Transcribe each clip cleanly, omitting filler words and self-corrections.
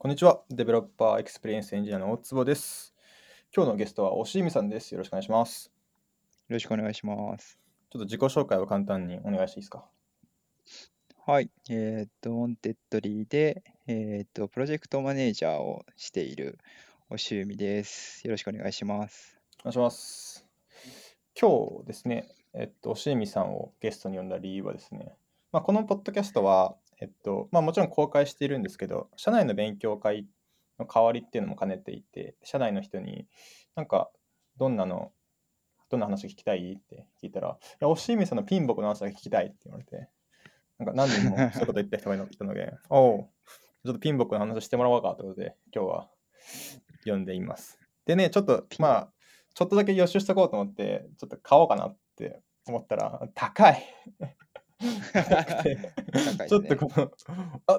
こんにちは。デベロッパーエクスペリエンスエンジニアの大坪です。今日のゲストは押見さんです。よろしくお願いします。よろしくお願いします。ちょっと自己紹介を簡単にお願いしていいですか。はい。ウォンテッドリーで、プロジェクトマネージャーをしている押見です。よろしくお願いします。お願いします。今日ですね、押見さんをゲストに呼んだ理由はですね、このポッドキャストは、もちろん公開しているんですけど、社内の勉強会の代わりっていうのも兼ねていて、社内の人にどんな話聞きたいって聞いたら、押見さんのピンボコの話が聞きたいって言われて、何人もそういうこと言った人がいたのでちょっとピンボコの話してもらおうかということで今日は呼んでいます。でね、ちょっとだけ予習しておこうと思って、ちょっと買おうかなって思ったら高いちょっと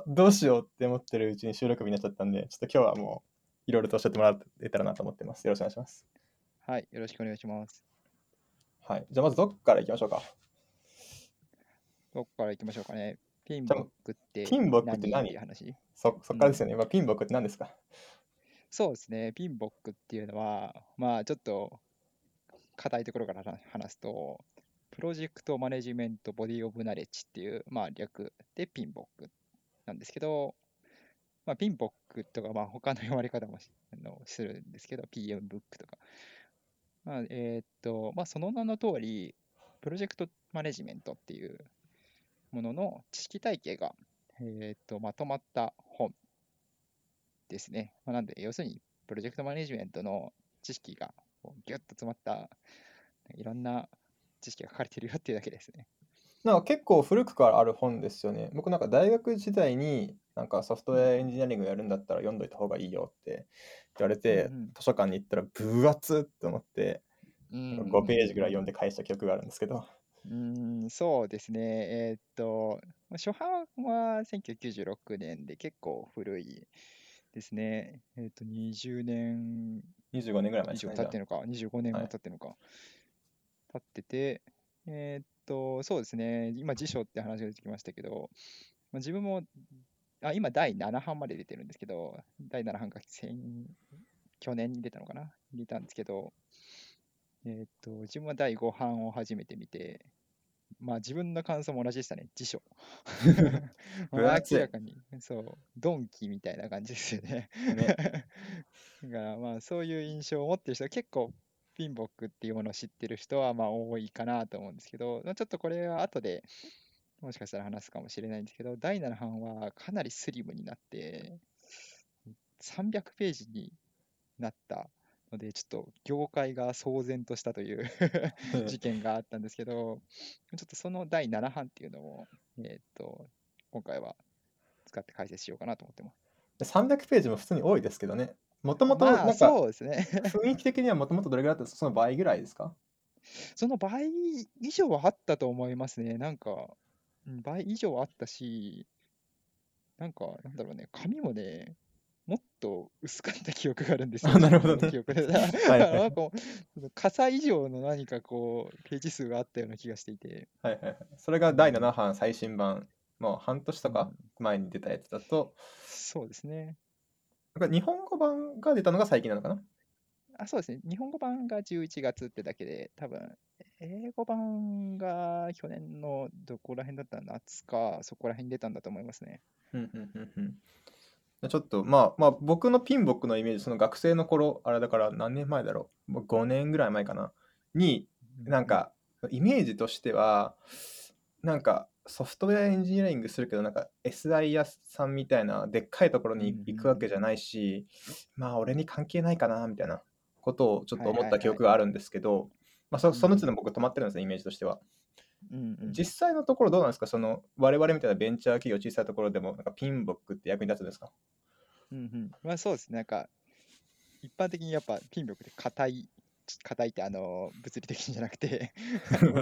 どうしようって思ってるうちに収録日になっちゃったんで、ちょっと今日はもういろいろと教えてもらえたらなと思ってます。よろしくお願いします。はい、よろしくお願いします。はい、じゃあまずどっからいきましょうか。どっからいきましょうかね。ピンボックって何っていう話。そっからですよね。ピンボックって何ですか。そうですね、ピンボックっていうのはちょっと硬いところから話すと、プロジェクトマネジメントボディオブナレッジっていう、略でピンボックなんですけど、ピンボックとか、他の呼ばれ方もするんですけど、PGM ブックとか。その名の通り、プロジェクトマネジメントっていうものの知識体系が、まとまった本ですね。なんで、要するに、プロジェクトマネジメントの知識がギュッと詰まった、いろんな知識が書かれてるよっていうだけですね。結構古くからある本ですよね。僕大学時代にソフトウェアエンジニアリングやるんだったら読んどいた方がいいよって言われて、図書館に行ったら分厚って思って、5ページぐらい読んで返した記憶があるんですけど。そうですね。初版は1996年で結構古いですね。25年ぐらい前ですね。25年も経ってるのか。はい、立ってて、そうですね、今辞書って話が出てきましたけど、自分も今第7版まで出てるんですけど、第7版が去年に出たのかな、出たんですけど、自分は第5版を初めて見て、自分の感想も同じでしたね、辞書。明らかに、ドンキみたいな感じですよね。だから、そういう印象を持ってる人は結構、ピンボックっていうものを知ってる人は多いかなと思うんですけど、ちょっとこれは後でもしかしたら話すかもしれないんですけど、第7版はかなりスリムになって300ページになったので、ちょっと業界が騒然としたという事件があったんですけど、ちょっとその第7版っていうのを、今回は使って解説しようかなと思ってます。300ページも普通に多いですけどね。もともとそうですね。雰囲気的にはもともとどれぐらいだったんですか。その倍ぐらいですか。その倍以上はあったと思いますね。倍以上あったし、紙もね、もっと薄かった記憶があるんですよ。なるほどね。記憶で火災以上のページ数があったような気がしていて。それが第7版最新版、半年とか前に出たやつだと。そうですね。日本語版が出たのが最近なのかな。そうですね。日本語版が11月ってだけで、多分英語版が去年のどこら辺だったの、夏かそこら辺に出たんだと思いますね。ちょっと僕のピンボックのイメージ、その学生の頃、あれだから何年前だろう、5年ぐらい前かなに、イメージとしてはソフトウェアエンジニアリングするけど、SI 屋さんみたいなでっかいところに行くわけじゃないし、俺に関係ないかなみたいなことをちょっと思った記憶があるんですけど、そのうちの僕止まってるんですね、イメージとしては。実際のところどうなんですか。その我々みたいなベンチャー企業、小さいところでもピンボックって役に立つんですか。そうですね。一般的にやっぱピンボックって硬いって物理的じゃなくて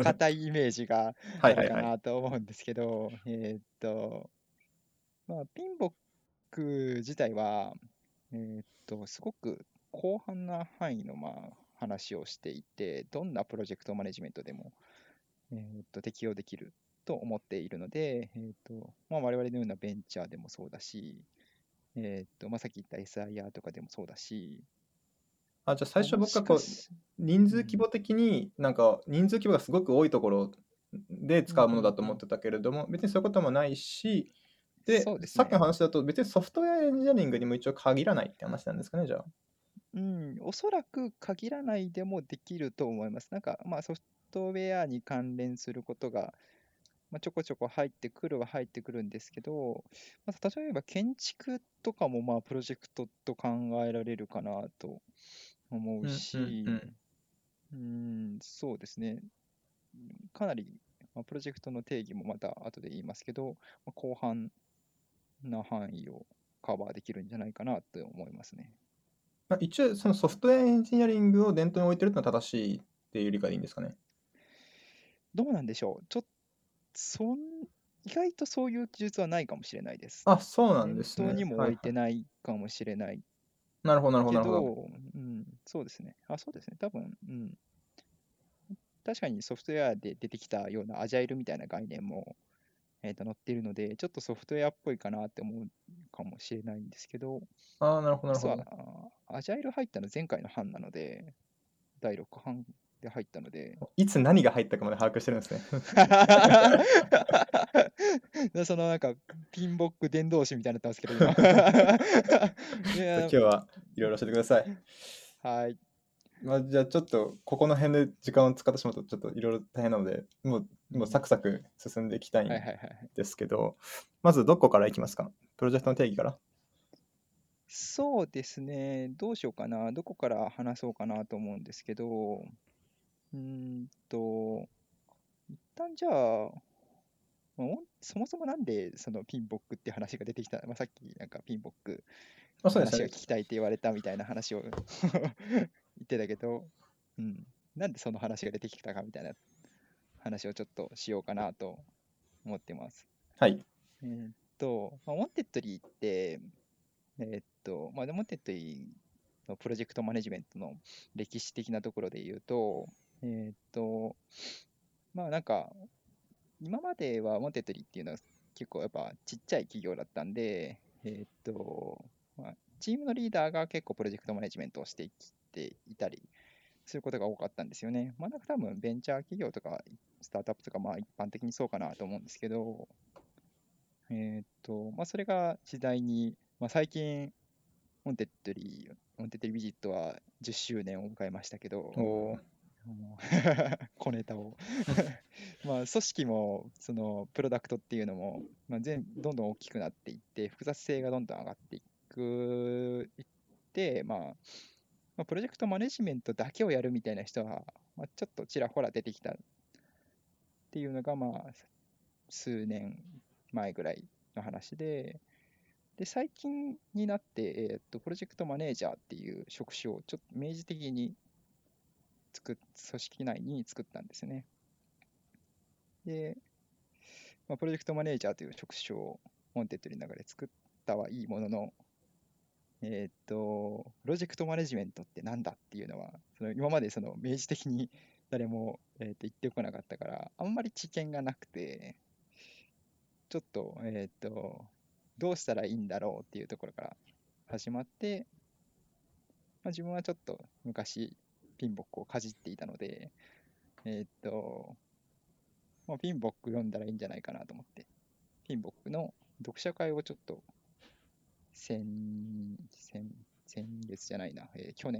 硬いイメージがあるかなと思うんですけど、ピンボック自体は、すごく広範な範囲の、話をしていて、どんなプロジェクトマネジメントでも、適用できると思っているので、我々のようなベンチャーでもそうだし、さっき言った SIR とかでもそうだし、じゃあ最初僕はこう人数規模的になんか人数規模がすごく多いところで使うものだと思ってたけれども、別にそういうこともないし、で、さっきの話だと別にソフトウェアエンジニアリングにも一応限らないって話なんですかね、じゃあ。うん、おそらく限らないでもできると思います。なんか、ソフトウェアに関連することが、ちょこちょこ入ってくるんですけど、例えば建築とかもプロジェクトと考えられるかなと思うし、そうですね、かなりプロジェクトの定義もまた後で言いますけど、広範な範囲をカバーできるんじゃないかなと思いますね。一応そのソフトウェアエンジニアリングを伝統に置いてるというのは正しいっていう理解でいいんですかね。どうなんでしょう。意外とそういう記述はないかもしれないです。あ、そうなんですね。伝統にも置いてないかもしれない。はい、なるほど、なるほど、なるほど。そうですね。そうですね。多分、確かにソフトウェアで出てきたようなアジャイルみたいな概念も、載っているので、ちょっとソフトウェアっぽいかなって思うかもしれないんですけど、なるほど、なるほど。アジャイル入ったの前回の版なので、第6版。で入ったので、いつ何が入ったかまで把握してるんですねそのなんかピンボック伝道師みたいになってますけど今今日はいろいろ教えてくださいはい、じゃあちょっとここの辺で時間を使ってしまうとちょっといろいろ大変なので、もうサクサク進んでいきたいんですけど、まずどこからいきますか？プロジェクトの定義から。そうですね、どうしようかな、どこから話そうかなと思うんですけど、一旦じゃあ、そもそもなんでそのピンボックって話が出てきた、さっきなんかピンボックの話が聞きたいって言われたみたいな話を言ってたけど、なんでその話が出てきたかみたいな話をちょっとしようかなと思ってます。はい。モンテッドリーって、モンテッドリープロジェクトマネジメントの歴史的なところで言うと、なんか今まではモンテッドリーっていうのは結構やっぱちっちゃい企業だったんで、チームのリーダーが結構プロジェクトマネジメントをしてきていたりすることが多かったんですよね。なんか多分ベンチャー企業とかスタートアップとか一般的にそうかなと思うんですけど、それが次第に、最近モンテッドリービジットは10周年を迎えましたけど、小ネタを組織もそのプロダクトっていうのも、どんどん大きくなっていって、複雑性がどんどん上がっていって、プロジェクトマネジメントだけをやるみたいな人は、ちょっとちらほら出てきたっていうのが、数年前ぐらいの話で、最近になって、プロジェクトマネージャーっていう職種をちょっと明示的に組織内に作ったんですね。で、プロジェクトマネージャーという職種をモンテッドリーの中で作ったはいいものの、プロジェクトマネジメントってなんだっていうのは、今までその明示的に誰も、言ってこなかったから、あんまり知見がなくて、ちょっと、どうしたらいいんだろうっていうところから始まって、自分はちょっと昔ピンボックをかじっていたので、ピンボック読んだらいいんじゃないかなと思って、ピンボックの読者会をちょっと去年末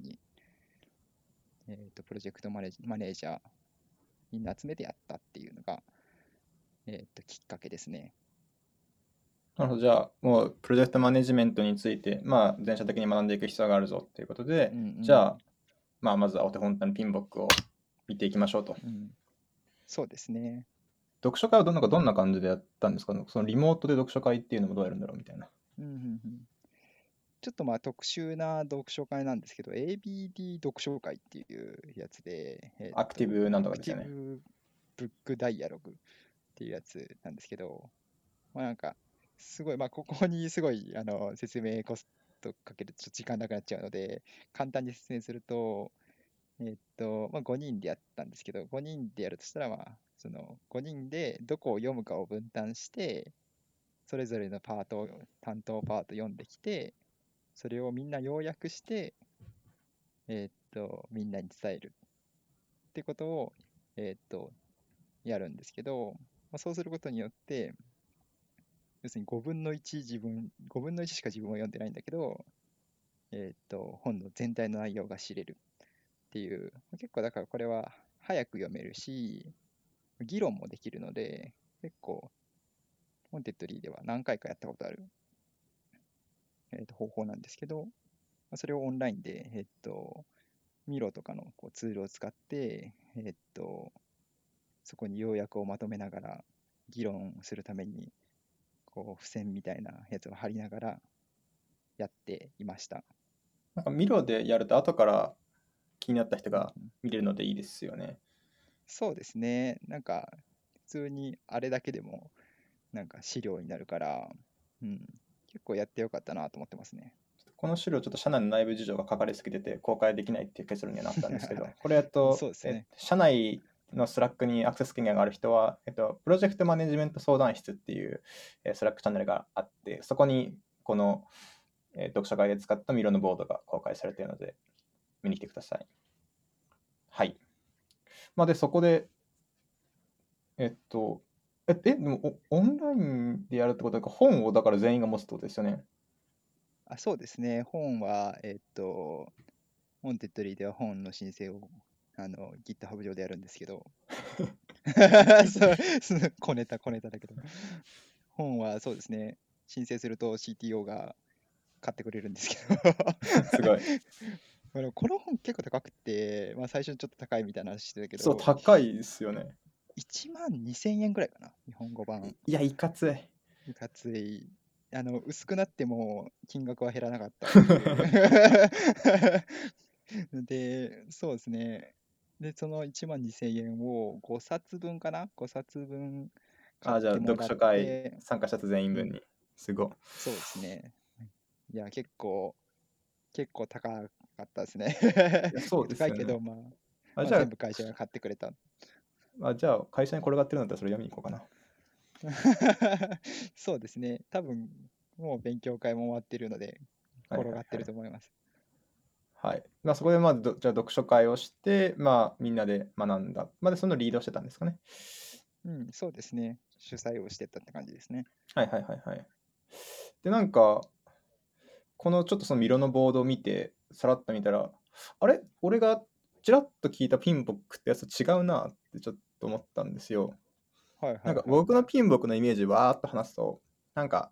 に、プロジェクトマネージャーみんな集めてやったっていうのが、きっかけですね。なるほど。じゃあもうプロジェクトマネジメントについて、全社的に学んでいく必要があるぞということで、じゃあ、まずはお手本のピンボックを見ていきましょうと、そうですね。読書会はどんな感じでやったんですか？そのリモートで読書会っていうのもどうやるんだろうみたいな、ちょっと特殊な読書会なんですけど、 ABD 読書会っていうやつで、アクティブなんとかですよね。アクティブブックダイアログっていうやつなんですけど、なんかすごい、ここにすごい説明コストかけると時間なくなっちゃうので、簡単に説明すると、5人でやったんですけど、5人でやるとしたら、その5人でどこを読むかを分担して、それぞれのパートを担当パート読んできて、それをみんな要約して、みんなに伝えるってことを、やるんですけど、まあ、そうすることによって、要するに5分の1しか自分は読んでないんだけど、本の全体の内容が知れるっていう、結構だからこれは早く読めるし、議論もできるので、結構、モンテッドリーでは何回かやったことある、方法なんですけど、それをオンラインで、Miro とかのこうツールを使って、そこに要約をまとめながら、議論するために、こう、付箋みたいなやつを貼りながらやっていました。なんか Miro でやると、後から気になった人が見れるのでいいですよね。うん、そうですね。なんか、普通にあれだけでもなんか資料になるから、うん、結構やってよかったなと思ってますね。この資料ちょっと社内の内部事情が書かれすぎてて公開できないっていう結論にはなったんですけどこれそうですね、社内のスラックにアクセス権限がある人は、プロジェクトマネジメント相談室っていうスラックチャンネルがあって、そこにこの読書会で使ったミロのボードが公開されているので見に来てください。はい、まあ、でそこででもオンラインでやるってことは、本をだから全員が持つってことですよね。あ、そうですね。本は、モンテッドリーでは本の申請をGitHub 上でやるんですけど、小ネタだけど、本はそうですね、申請すると CTO が買ってくれるんですけどすごい。この本結構高くて、まあ、最初ちょっと高いみたいな話してたけど、そう、高いですよね。12,000円ぐらいかな、日本語版。いや、いかつい。いかつい。薄くなっても金額は減らなかった。で、そうですね。で、その12,000円を5冊分買ってもらって。あ、じゃあ、読書会参加者全員分に。すごい。そうですね。いや、結構高かったですね。そうですね。高いけど、まあ、まあ、全部会社が買ってくれた。じゃあ会社に転がってるんだったらそれ読みに行こうかなそうですね、多分もう勉強会も終わってるので転がってると思います。はい、はい、まあ、そこでまずじゃあ読書会をして、まあ、みんなで学んだ、まあ、でそのリードしてたんですかね。うん、そうですね、主催をしてたって感じですね。はいはいはいはい。で、なんかこのちょっとそのミロのボードを見てさらっと見たら、あれ、俺がちらっと聞いたピンボックってやつと違うなってちょっと思ったんですよ。はいはいはい、なんか僕のピンボックのイメージわーっと話すと、なんか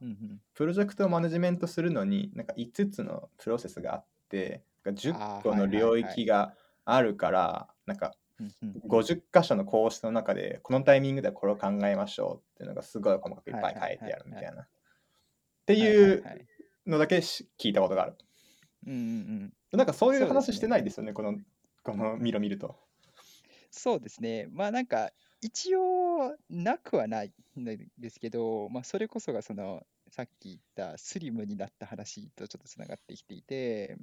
プロジェクトをマネジメントするのになんか5つのプロセスがあって、10個の領域があるから、はいはいはい、なんか50箇所の講師の中でこのタイミングでこれを考えましょうっていうのがすごい細かくいっぱい書いてあるみたいな、っていうのだけ聞いたことがある。うんうんうん、なんかそういう話してないですよね、このミロ見ると。そうですね、まあなんか一応なくはないんですけど、まあ、それこそがそのさっき言ったスリムになった話とちょっとつながってきていて、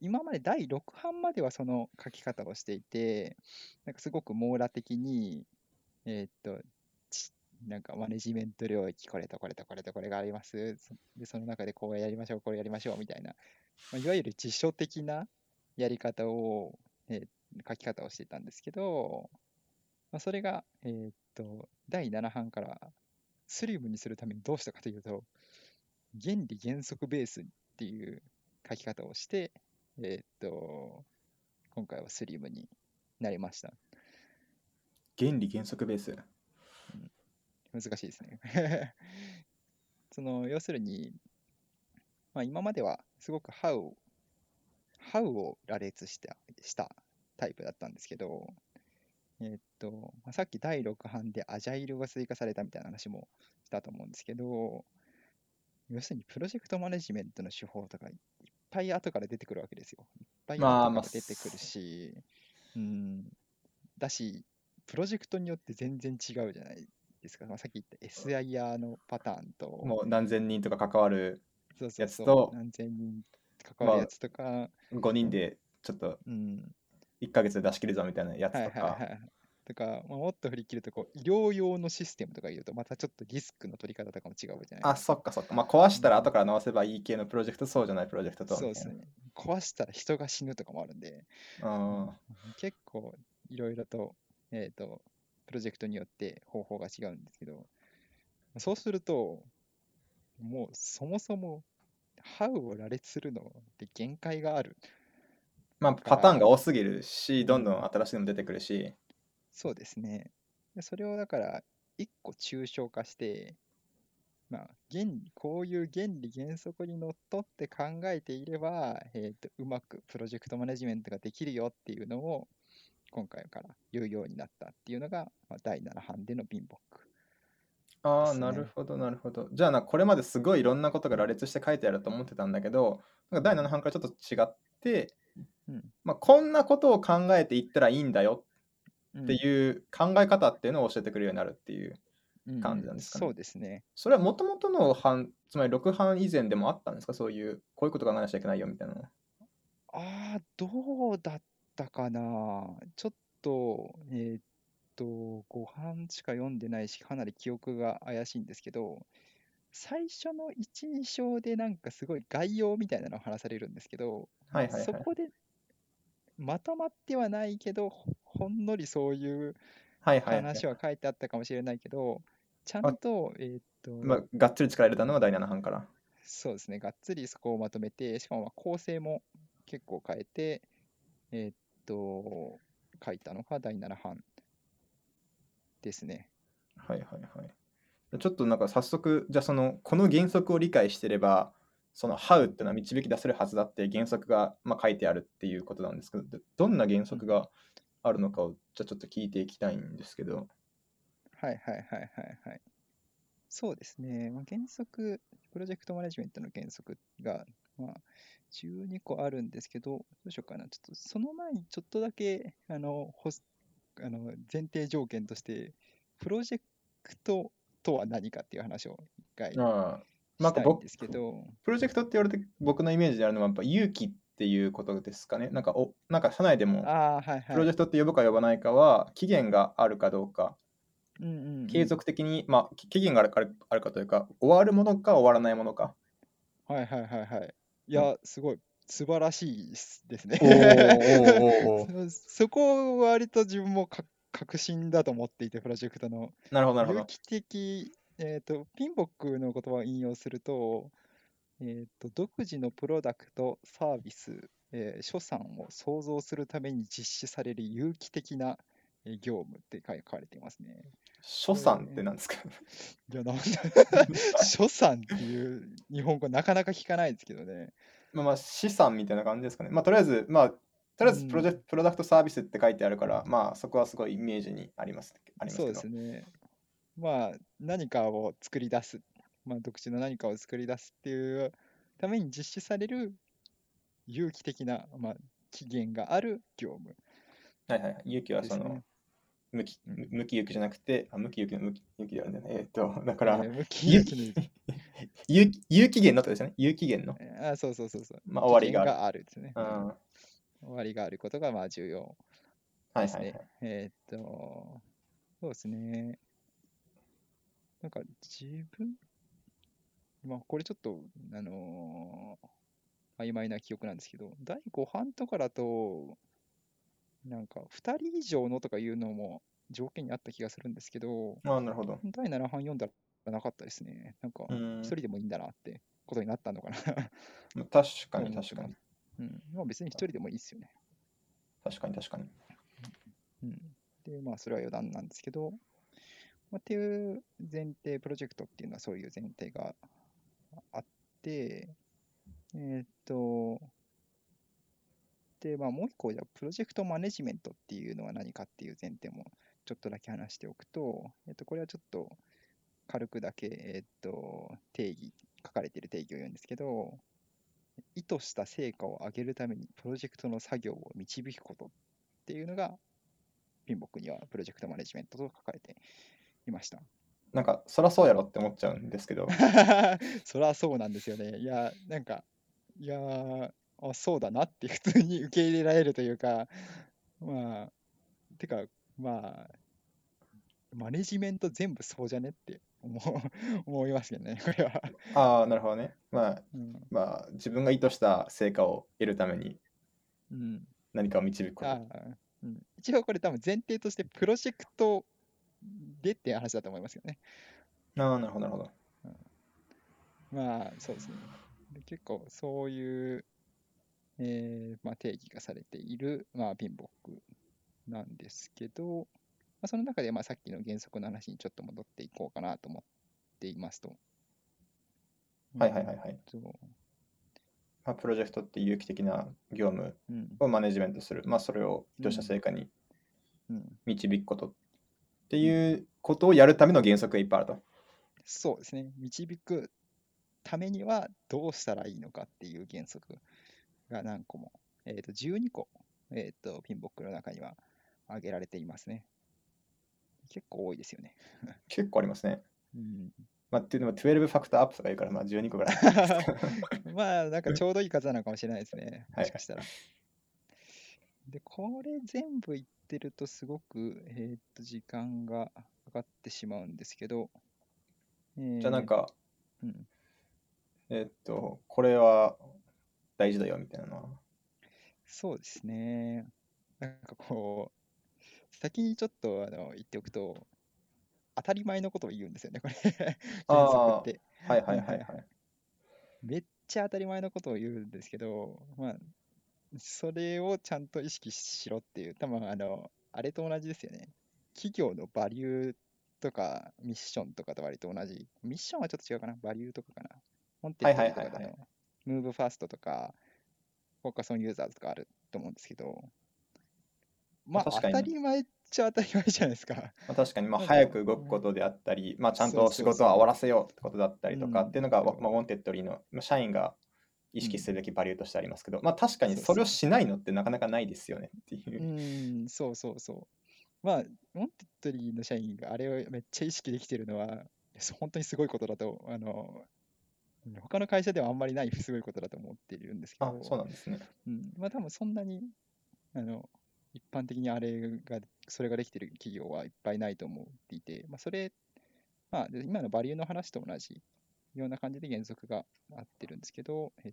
今まで第6版まではその書き方をしていて、なんかすごく網羅的に、なんかマネジメント領域これとこれとこれとこれがあります、でその中でこうやりましょうこれやりましょうみたいな、まあ、いわゆる辞書的なやり方を、書き方をしていたんですけど、まあ、それが、第7版からスリムにするためにどうしたかというと、原理原則ベースっていう書き方をして、今回はスリムになりました。原理原則ベース、難しいですねその要するに、まあ、今まではすごくハウを羅列したタイプだったんですけど、まあ、さっき第6版でアジャイルが追加されたみたいな話もしたと思うんですけど、要するにプロジェクトマネジメントの手法とかいっぱい後から出てくるわけですよ。いっぱい後から出てくるし、だしプロジェクトによって全然違うじゃないですか。まあ、さっき言った SIR のパターンと、もう何千人とか関わるやつと、そう何千人関わるやつとか、まあ、5人でちょっと1ヶ月で出し切るぞみたいなやつとか、とか、まあ、もっと振り切るとこう医療用のシステムとか言うとまたちょっとリスクの取り方とかも違うじゃないですか。あ、そっかそっか。まあ、壊したら後から直せばいい系のプロジェクト、そうじゃないプロジェクトと、そうですね。壊したら人が死ぬとかもあるんで、結構いろいろと、プロジェクトによって方法が違うんですけど、そうするともうそもそもハウを羅列するのって限界がある。まあ、パターンが多すぎるし、どんどん新しいのも出てくるし。そうですね。それをだから一個抽象化して、まあ、こういう原理原則にのっとって考えていれば、うまくプロジェクトマネジメントができるよっていうのを今回から言うようになったっていうのが、まあ、第7版でのビンボック。ああ、なるほどなるほど。じゃあこれまですごいいろんなことが羅列して書いてあると思ってたんだけど、なんか第7版からちょっと違って、まあ、こんなことを考えていったらいいんだよっていう考え方っていうのを教えてくるようになるっていう感じなんですかね。そうですね。それはもともとの版、つまり6版以前でもあったんですか、そういうこういうこと考えなきゃいけないよみたいな。ああ、どうだったかな。ちょっと5版しか読んでないし、かなり記憶が怪しいんですけど、最初の 1,2 章でなんかすごい概要みたいなのを話されるんですけど、はいはいはい、そこでまとまってはないけどほんのりそういう話は書いてあったかもしれないけど、はいはいはい、ちゃんと、まあ、がっつり力入れたのが第7版から。そうですね、がっつりそこをまとめて、しかもまあ構成も結構変えて、書いたのが第7版ですね。はいはいはい。ちょっとなんか早速、じゃあこの原則を理解してれば、その How っていうのは導き出せるはずだっていう原則が、まあ、書いてあるっていうことなんですけど、どんな原則があるのかをじゃあちょっと聞いていきたいんですけど。はいはいはいはいはい。そうですね。まあ、原則、プロジェクトマネジメントの原則が、まあ、12個あるんですけど、どうしようかな。ちょっとその前にちょっとだけ前提条件としてプロジェクトとは何かっていう話を一回したいんですけど、プロジェクトって言われて僕のイメージであるのはやっぱ勇気っていうことですかね。なんか社内でもプロジェクトって呼ぶか呼ばないかは期限があるかどうか、継続的に、まあ、期限があるかというか、終わるものか終わらないものか。はいはいはいはい。いや、すごい素晴らしいですね。おそこは割と自分も確信だと思っていて、プロジェクトの。なるほどなるほど。有機的、ピンボックの言葉を引用すると、独自のプロダクト、サービス、所産を創造するために実施される有機的な業務って書かれていますね。所産って何ですか？いや、なんだ所産っていう日本語なかなか聞かないですけどね。まあ、資産みたいな感じですかね。まあ、とりあえずプロダクトサービスって書いてあるから、まあ、そこはすごいイメージにありますけど。そうですね。まあ、何かを作り出す、まあ、独自の何かを作り出すっていうために実施される有機的な、まあ、期限がある業務。はいはい。有機はその、ね、無機有機じゃなくて、あ、無機有機の無機ではね、だから、有期限のとですよね。有期限の。あ、そうそうそうそう。まあ、終わりがあるですね。終わりがあることがまあ重要ですね。はいはいはい、そうですね。なんか自分、まあ、これちょっと、曖昧な記憶なんですけど、第5版とかだと、なんか2人以上のとかいうのも条件にあった気がするんですけど、あ、なるほど。第7版読んだらなかったですね。なんか1人でもいいんだなってことになったのかな。確かに確かに。うん、まあ、別に1人でもいいですよね。確かに確かに。うん、で、まあそれは余談なんですけど、まあ、っていう前提、プロジェクトっていうのはそういう前提があって、で、まあ、もう一個、じゃプロジェクトマネジメントっていうのは何かっていう前提もちょっとだけ話しておくと、これはちょっと軽くだけ、書かれている定義を言うんですけど、意図した成果を上げるためにプロジェクトの作業を導くことっていうのが、ピンボックにはプロジェクトマネジメントと書かれていました。なんか、そらそうやろって思っちゃうんですけど。そらそうなんですよね。いや、なんか、いやー、あ、そうだなって普通に受け入れられるというか、まあ、てか、まあ、マネジメント全部そうじゃねって思いますけどね、これは。ああ、なるほどね。まあ、うん、まあ自分が意図した成果を得るために何かを導くこと。うんうん、一応これ多分前提としてプロジェクトでって話だと思いますけどね。ああ、なるほどなるほど。うん、まあそうですね。結構そういう、まあ、定義がされている、まあ、ピンボックなんですけど、まあ、その中でまあさっきの原則の話にちょっと戻っていこうかなと思っていますと。はいはいはいはい。まあ、プロジェクトって有機的な業務をマネジメントする、うん、まあ、それを意図した成果に導くことっていうことをやるための原則がいっぱいあると。そうですね。導くためにはどうしたらいいのかっていう原則が何個も、12個、ピンボックの中には挙げられていますね。結構多いですよね。結構ありますね。うん。まあ、っていうのも12ファクターアップとかいうから、まあ12個ぐらい。まあ、なんかちょうどいい数なのかもしれないですね。もしかしたら。はい、で、これ全部言ってるとすごく、時間がかかってしまうんですけど。じゃあなんか、うん、これは大事だよみたいなのは。そうですね。なんかこう、先にちょっと言っておくと、当たり前のことを言うんですよね、これ。原則って。はいはいはいはい。めっちゃ当たり前のことを言うんですけど、まあ、それをちゃんと意識しろっていう、多分あれと同じですよね。企業のバリューとかミッションとかと割と同じ。ミッションはちょっと違うかな、バリューとかかな。コンテンツとかだと、はいはいはいはい、ムーブファーストとか、フォーカスオンユーザーズとかあると思うんですけど、まあ当たり前っちゃ当たり前じゃないですか。まあ、確かに、まあ、早く動くことであったり、まあ、ちゃんと仕事は終わらせようってことだったりとかっていうのが、まあ、ウォンテッドリーの社員が意識すべきバリューとしてありますけど、まあ、確かにそれをしないのってなかなかないですよねっていう。そうそうそう。まあ、ウォンテッドリーの社員があれをめっちゃ意識できてるのは、本当にすごいことだと、他の会社ではあんまりないすごいことだと思っているんですけど。あ、そうなんですね。うん、まあ多分そんなに一般的にそれができている企業はいっぱいないと思っていて、まあ、それ、まあ、今のバリューの話と同じような感じで原則が合ってるんですけど、例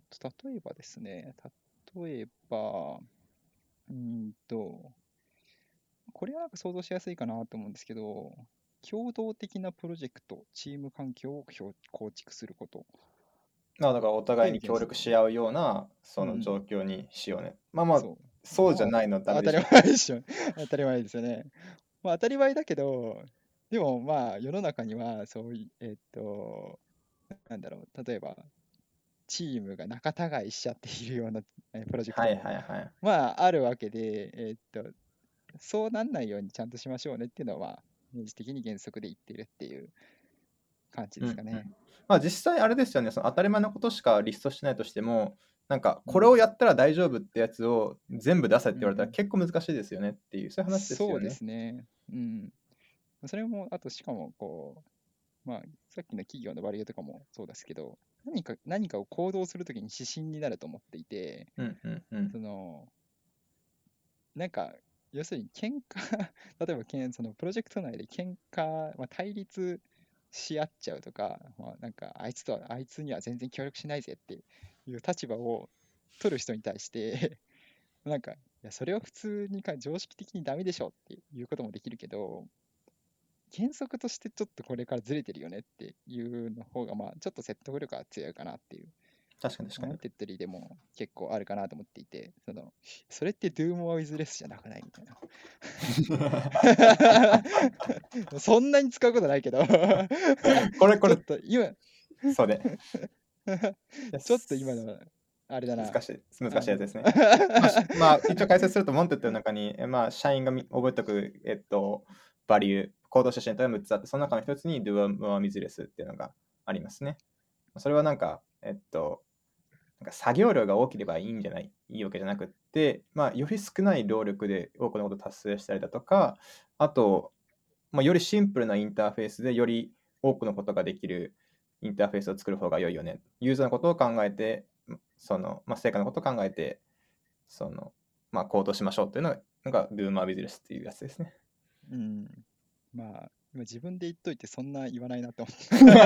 えばですね、例えば、これはなんか想像しやすいかなと思うんですけど、共同的なプロジェクト、チーム環境を構築すること。だからお互いに協力し合うようなその状況にしようね。うん、まあまあそうじゃないのだめでしょ。当たり前でしょ。当たり前ですよね。まあ当たり前だけど、でもまあ世の中にはそういうなんだろう、例えばチームが仲違いしちゃっているようなプロジェクトも、はいはいはい、まああるわけで、そうなんないようにちゃんとしましょうねっていうのは、まあ、イメージ的に原則で言ってるっていう感じですかね。うんうん、まあ、実際あれですよね、その当たり前のことしかリストしてないとしても、なんかこれをやったら大丈夫ってやつを全部出せって言われたら結構難しいですよねっていう、そういう話ですよね。そうですね、うん、それもあと、しかもこう、まあ、さっきの企業のバリューとかもそうですけど、何かを行動するときに指針になると思っていて、うんうんうん、そのなんか要するに喧嘩例えばそのプロジェクト内で喧嘩、まあ、対立し合っちゃうとか、まあ、なんかあいつには全然協力しないぜっていう立場を取る人に対してなんかいやそれは普通に常識的にダメでしょっていうこともできるけど、原則としてちょっとこれからずれてるよねっていうの方がまあちょっと説得力が強いかなっていう。確かに確かに。テッドリーでも結構あるかなと思っていて、それって Do more with less じゃなくないみたいな。そんなに使うことないけど。これ。ちょっと今。そうね。ちょっと今のあれだな。難しいやつですね。まあ一応解説すると、モンテッドの中に、まあ、社員が覚えておく、バリュー、行動指針というのが6つあって、その中の一つに Do more with less っていうのがありますね。それはなんか、なんか作業量が多ければいいわけじゃなくって、まあ、より少ない労力で多くのことを達成したりだとか、あと、まあ、よりシンプルなインターフェースでより多くのことができるインターフェースを作る方が良いよね。ユーザーのことを考えて、まあ、成果のことを考えて、まあ、行動しましょうというのが Do More Business というやつですね。うん、まあ今自分で言っといてそんな言わないなと思って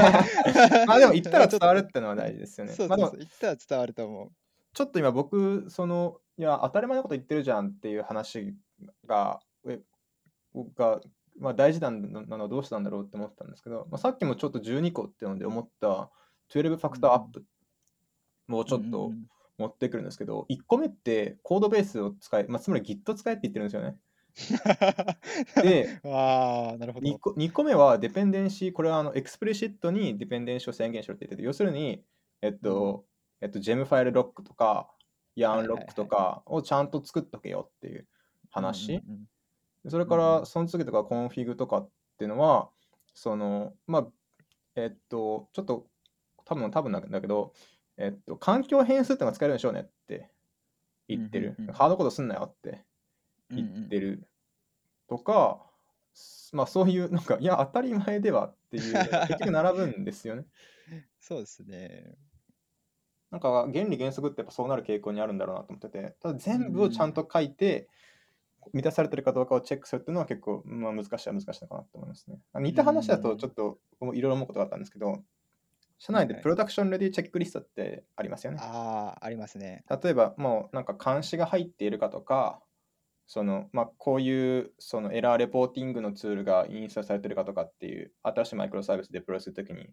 あでも言ったら伝わるってのは大事ですよね。そうそうそう、まあ、言ったら伝わると思う。ちょっと今僕そのいや当たり前のこと言ってるじゃんっていう話が、まあ、大事なのはどうしたんだろうって思ったんですけど、まあ、さっきもちょっと12個っていうので思った12ファクターアップもうちょっと持ってくるんですけど、1個目ってコードベースを使い、まあ、つまり Git 使えって言ってるんですよねであなるほど 2個目はデペンデンシー、これはエクスプリシットにデペンデンシーを宣言しろって言ってて、要するにジェムファイルロックとかヤーンロックとかをちゃんと作っとけよっていう話、はいはいはい、それからその次とかコンフィグとかっていうのはそのまあちょっと多分なんだけど環境変数ってのが使えるんでしょうねって言ってる、うんうんうん、ハードコードすんなよって言ってるとか、まあそういうなんかいや当たり前ではっていう結局並ぶんですよねそうですね、なんか原理原則ってやっぱそうなる傾向にあるんだろうなと思ってて、ただ全部をちゃんと書いて満たされてるかどうかをチェックするっていうのは結構、まあ、難しいのかなと思いますね。似た話だとちょっといろいろ思うことがあったんですけど、社内でプロダクションレディチェックリストってありますよね、はいはい、ありますね。例えばもうなんか監視が入っているかとかその、まあ、こういうそのエラーレポーティングのツールがインストールされてるかとかっていう新しいマイクロサービスデプロイするときに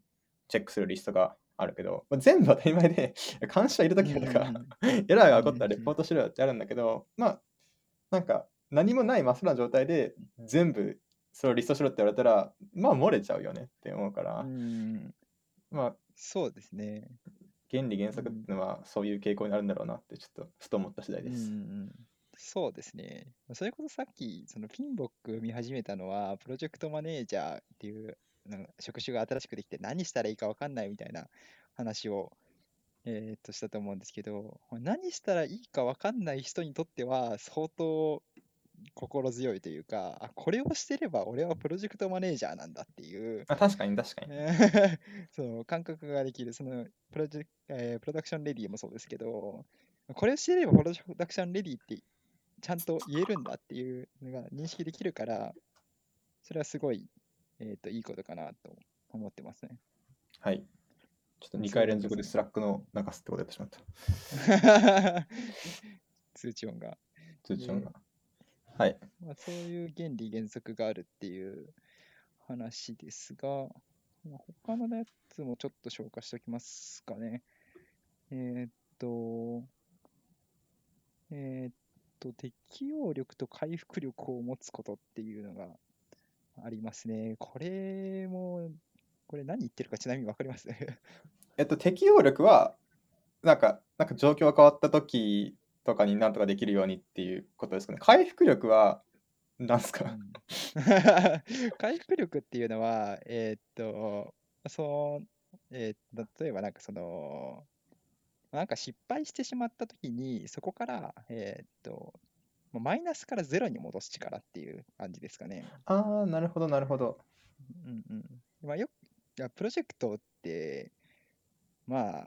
チェックするリストがあるけど、まあ、全部当たり前で監視者いるときとかエラーが起こったらレポートしろよってあるんだけど、まあなんか何もない真っ白な状態で全部それをリストしろって言われたらまあ漏れちゃうよねって思うから、まあそうですね、原理原則っていうのはそういう傾向になるんだろうなってちょっとふと思った次第です。そうですね、それこそさっきそのピンボック見始めたのはプロジェクトマネージャーっていう職種が新しくできて何したらいいか分かんないみたいな話を、したと思うんですけど、何したらいいか分かんない人にとっては相当心強いというか、あこれをしてれば俺はプロジェクトマネージャーなんだっていう、あ確かにその感覚ができる。そのプロダクションレディもそうですけど、これをしてればプロダクションレディってちゃんと言えるんだっていうのが認識できるから、それはすごいいいことかなと思ってますね。はい。ちょっと2回連続でスラックの流すってことやってしまった。通知音が。はい。まあ、そういう原理原則があるっていう話ですが、他のやつもちょっと紹介しておきますかね。適応力と回復力を持つことっていうのがありますね。これ何言ってるかちなみに分かります適応力はなんか状況が変わった時とかになんとかできるようにっていうことですかね。回復力は何ですか、回復力っていうのは例えばなんかそのなんか失敗してしまった時にそこからマイナスからゼロに戻す力っていう感じですかね。ああ、なるほど。うんうん。まあプロジェクトって、まあ、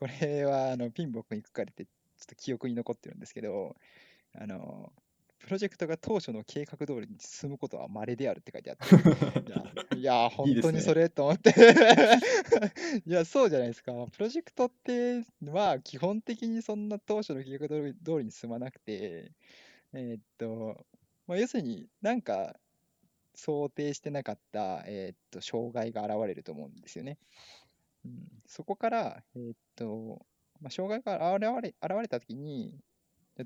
これはピンボックに書かれてちょっと記憶に残ってるんですけど、プロジェクトが当初の計画通りに進むことは稀であるって書いてあって、いや本当にそれと思っていやそうじゃないですか。プロジェクトってまあ基本的にそんな当初の計画通りに進まなくて、要するになんか想定してなかった、障害が現れると思うんですよね、そこから、障害が現れたときに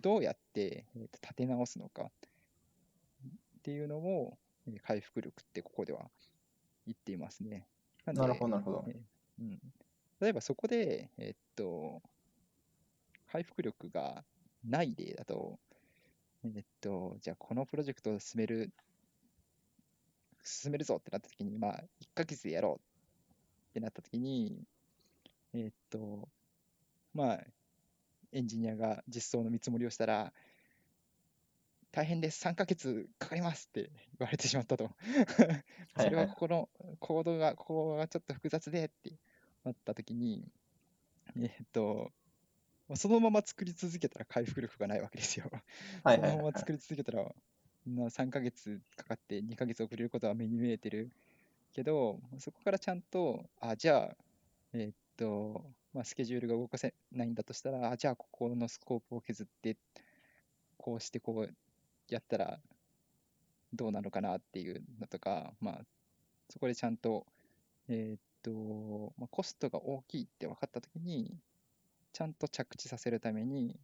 どうやって立て直すのかっていうのを回復力ってここでは言っていますね。なるほど、例えばそこで、回復力がない例だと、じゃあこのプロジェクトを進めるぞってなった時に、まあ1ヶ月でやろうってなった時にまあエンジニアが実装の見積もりをしたら大変です、3ヶ月かかりますって言われてしまったとそれはここのコードがちょっと複雑でってなった時にそのまま作り続けたら回復力がないわけですよ。そのまま作り続けたら3ヶ月かかって2ヶ月遅れることは目に見えてるけど、そこからちゃんとじゃあ、スケジュールが動かせないんだとしたら、じゃあここのスコープを削ってこうしてこうやったらどうなのかなっていうのとか、そこでちゃんと、コストが大きいって分かったときにちゃんと着地させるために、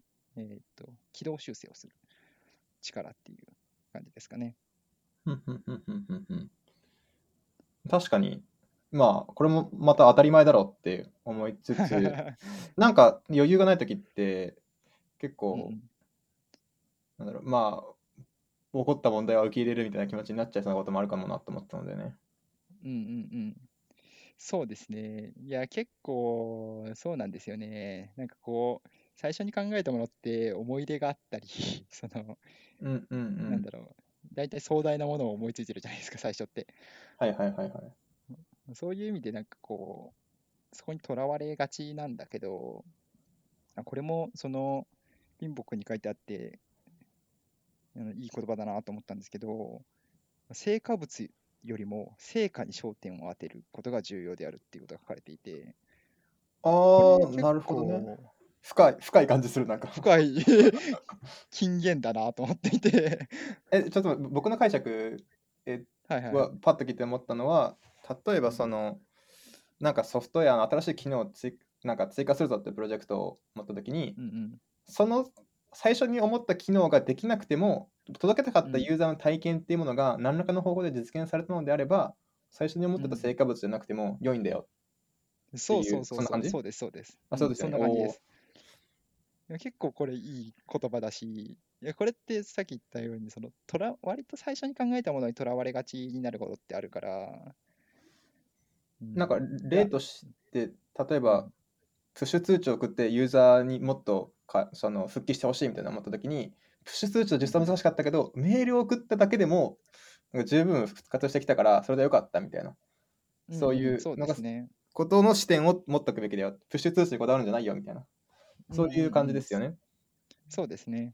軌道修正をする力っていう感じですかね。確かに、これもまた当たり前だろうって思いつつなんか余裕がないときって結構、起こった問題は受け入れるみたいな気持ちになっちゃいそうなこともあるかもなと思ったのでね。そうですね。いや、結構そうなんですよね。なんかこう最初に考えたものって思い出があったりその、なんだろう、大体壮大なものを思いついてるじゃないですか、最初って。そういう意味でなんかこうそこにとらわれがちなんだけど、これもそのピンボックに書いてあっていい言葉だなと思ったんですけど、成果物よりも成果に焦点を当てることが重要であるっていうことが書かれていて、なるほどね。深い感じする。なんか深い金言だなと思っていてちょっと僕の解釈はパッと聞いて思ったのは、例えばそのなんかソフトウェアの新しい機能をなんか追加するぞってプロジェクトを持った時に、その最初に思った機能ができなくても届けたかったユーザーの体験っていうものが何らかの方法で実現されたのであれば、最初に思ってた成果物じゃなくても良いんだよっていう、そうですそうです。そうですよね。そんな感じです。結構これいい言葉だし、これってさっき言ったようにその割と最初に考えたものにとらわれがちになることってあるから、なんか例として例えばプッシュ通知を送ってユーザーにもっとその復帰してほしいみたいな思った時に、プッシュ通知は実は難しかったけどメールを送っただけでも十分復活してきたからそれでよかったみたいな、そういうなんかことの視点を持っておくべきだよ、プッシュ通知にこだわるんじゃないよみたいな、そういう感じですよね。そうですね。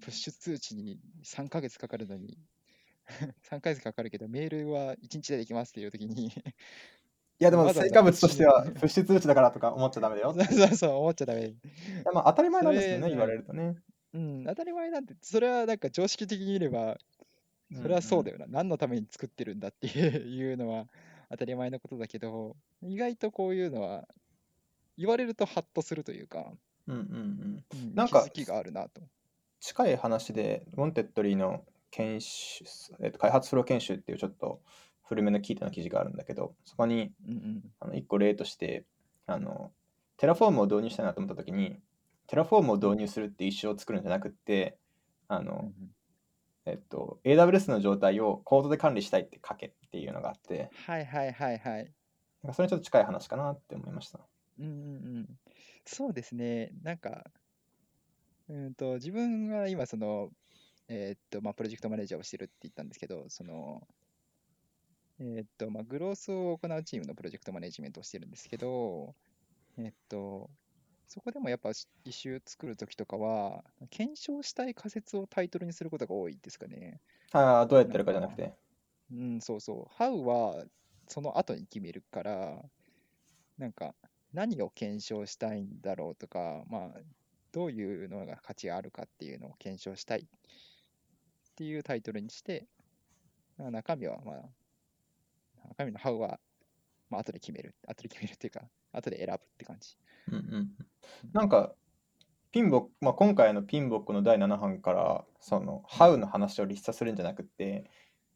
プッシュ通知に3ヶ月かかるのに3ヶ月かかるけどメールは1日でできますっていう時にいやでも成果物としてはプッシュ通知だからとか思っちゃダメだよ思っちゃダメ。当たり前なんですよね、言われるとね。当たり前なんて、それはなんか常識的に言えばそれはそうだよな、何のために作ってるんだっていうのは当たり前のことだけど、意外とこういうのは言われるとハッとするというか、なんか気づきがあるなと。近い話でウォンテッドリーの研修、開発フロー研修っていうちょっと古めのキータの記事があるんだけど、そこに1個例としてテラフォームを導入したいなと思った時に、テラフォームを導入するって一生を作るんじゃなくってAWS の状態をコードで管理したいって書けっていうのがあって、なんかそれにちょっと近い話かなって思いました。そうですね。なんか自分は今そのプロジェクトマネージャーをしてるって言ったんですけど、そのグロースを行うチームのプロジェクトマネジメントをしてるんですけど、そこでもやっぱイシュー作るときとかは検証したい仮説をタイトルにすることが多いですかね。どうやってるかじゃなくて、そうそう、 How はその後に決めるから、なんか何を検証したいんだろうとか、どういうのが価値があるかっていうのを検証したいっていうタイトルにして、中身は中身のハウは、後で決める。後で決めるっていうか、後で選ぶって感じ。なんか、今回のピンボックの第7版から、その、ハウの話をリストするんじゃなくて、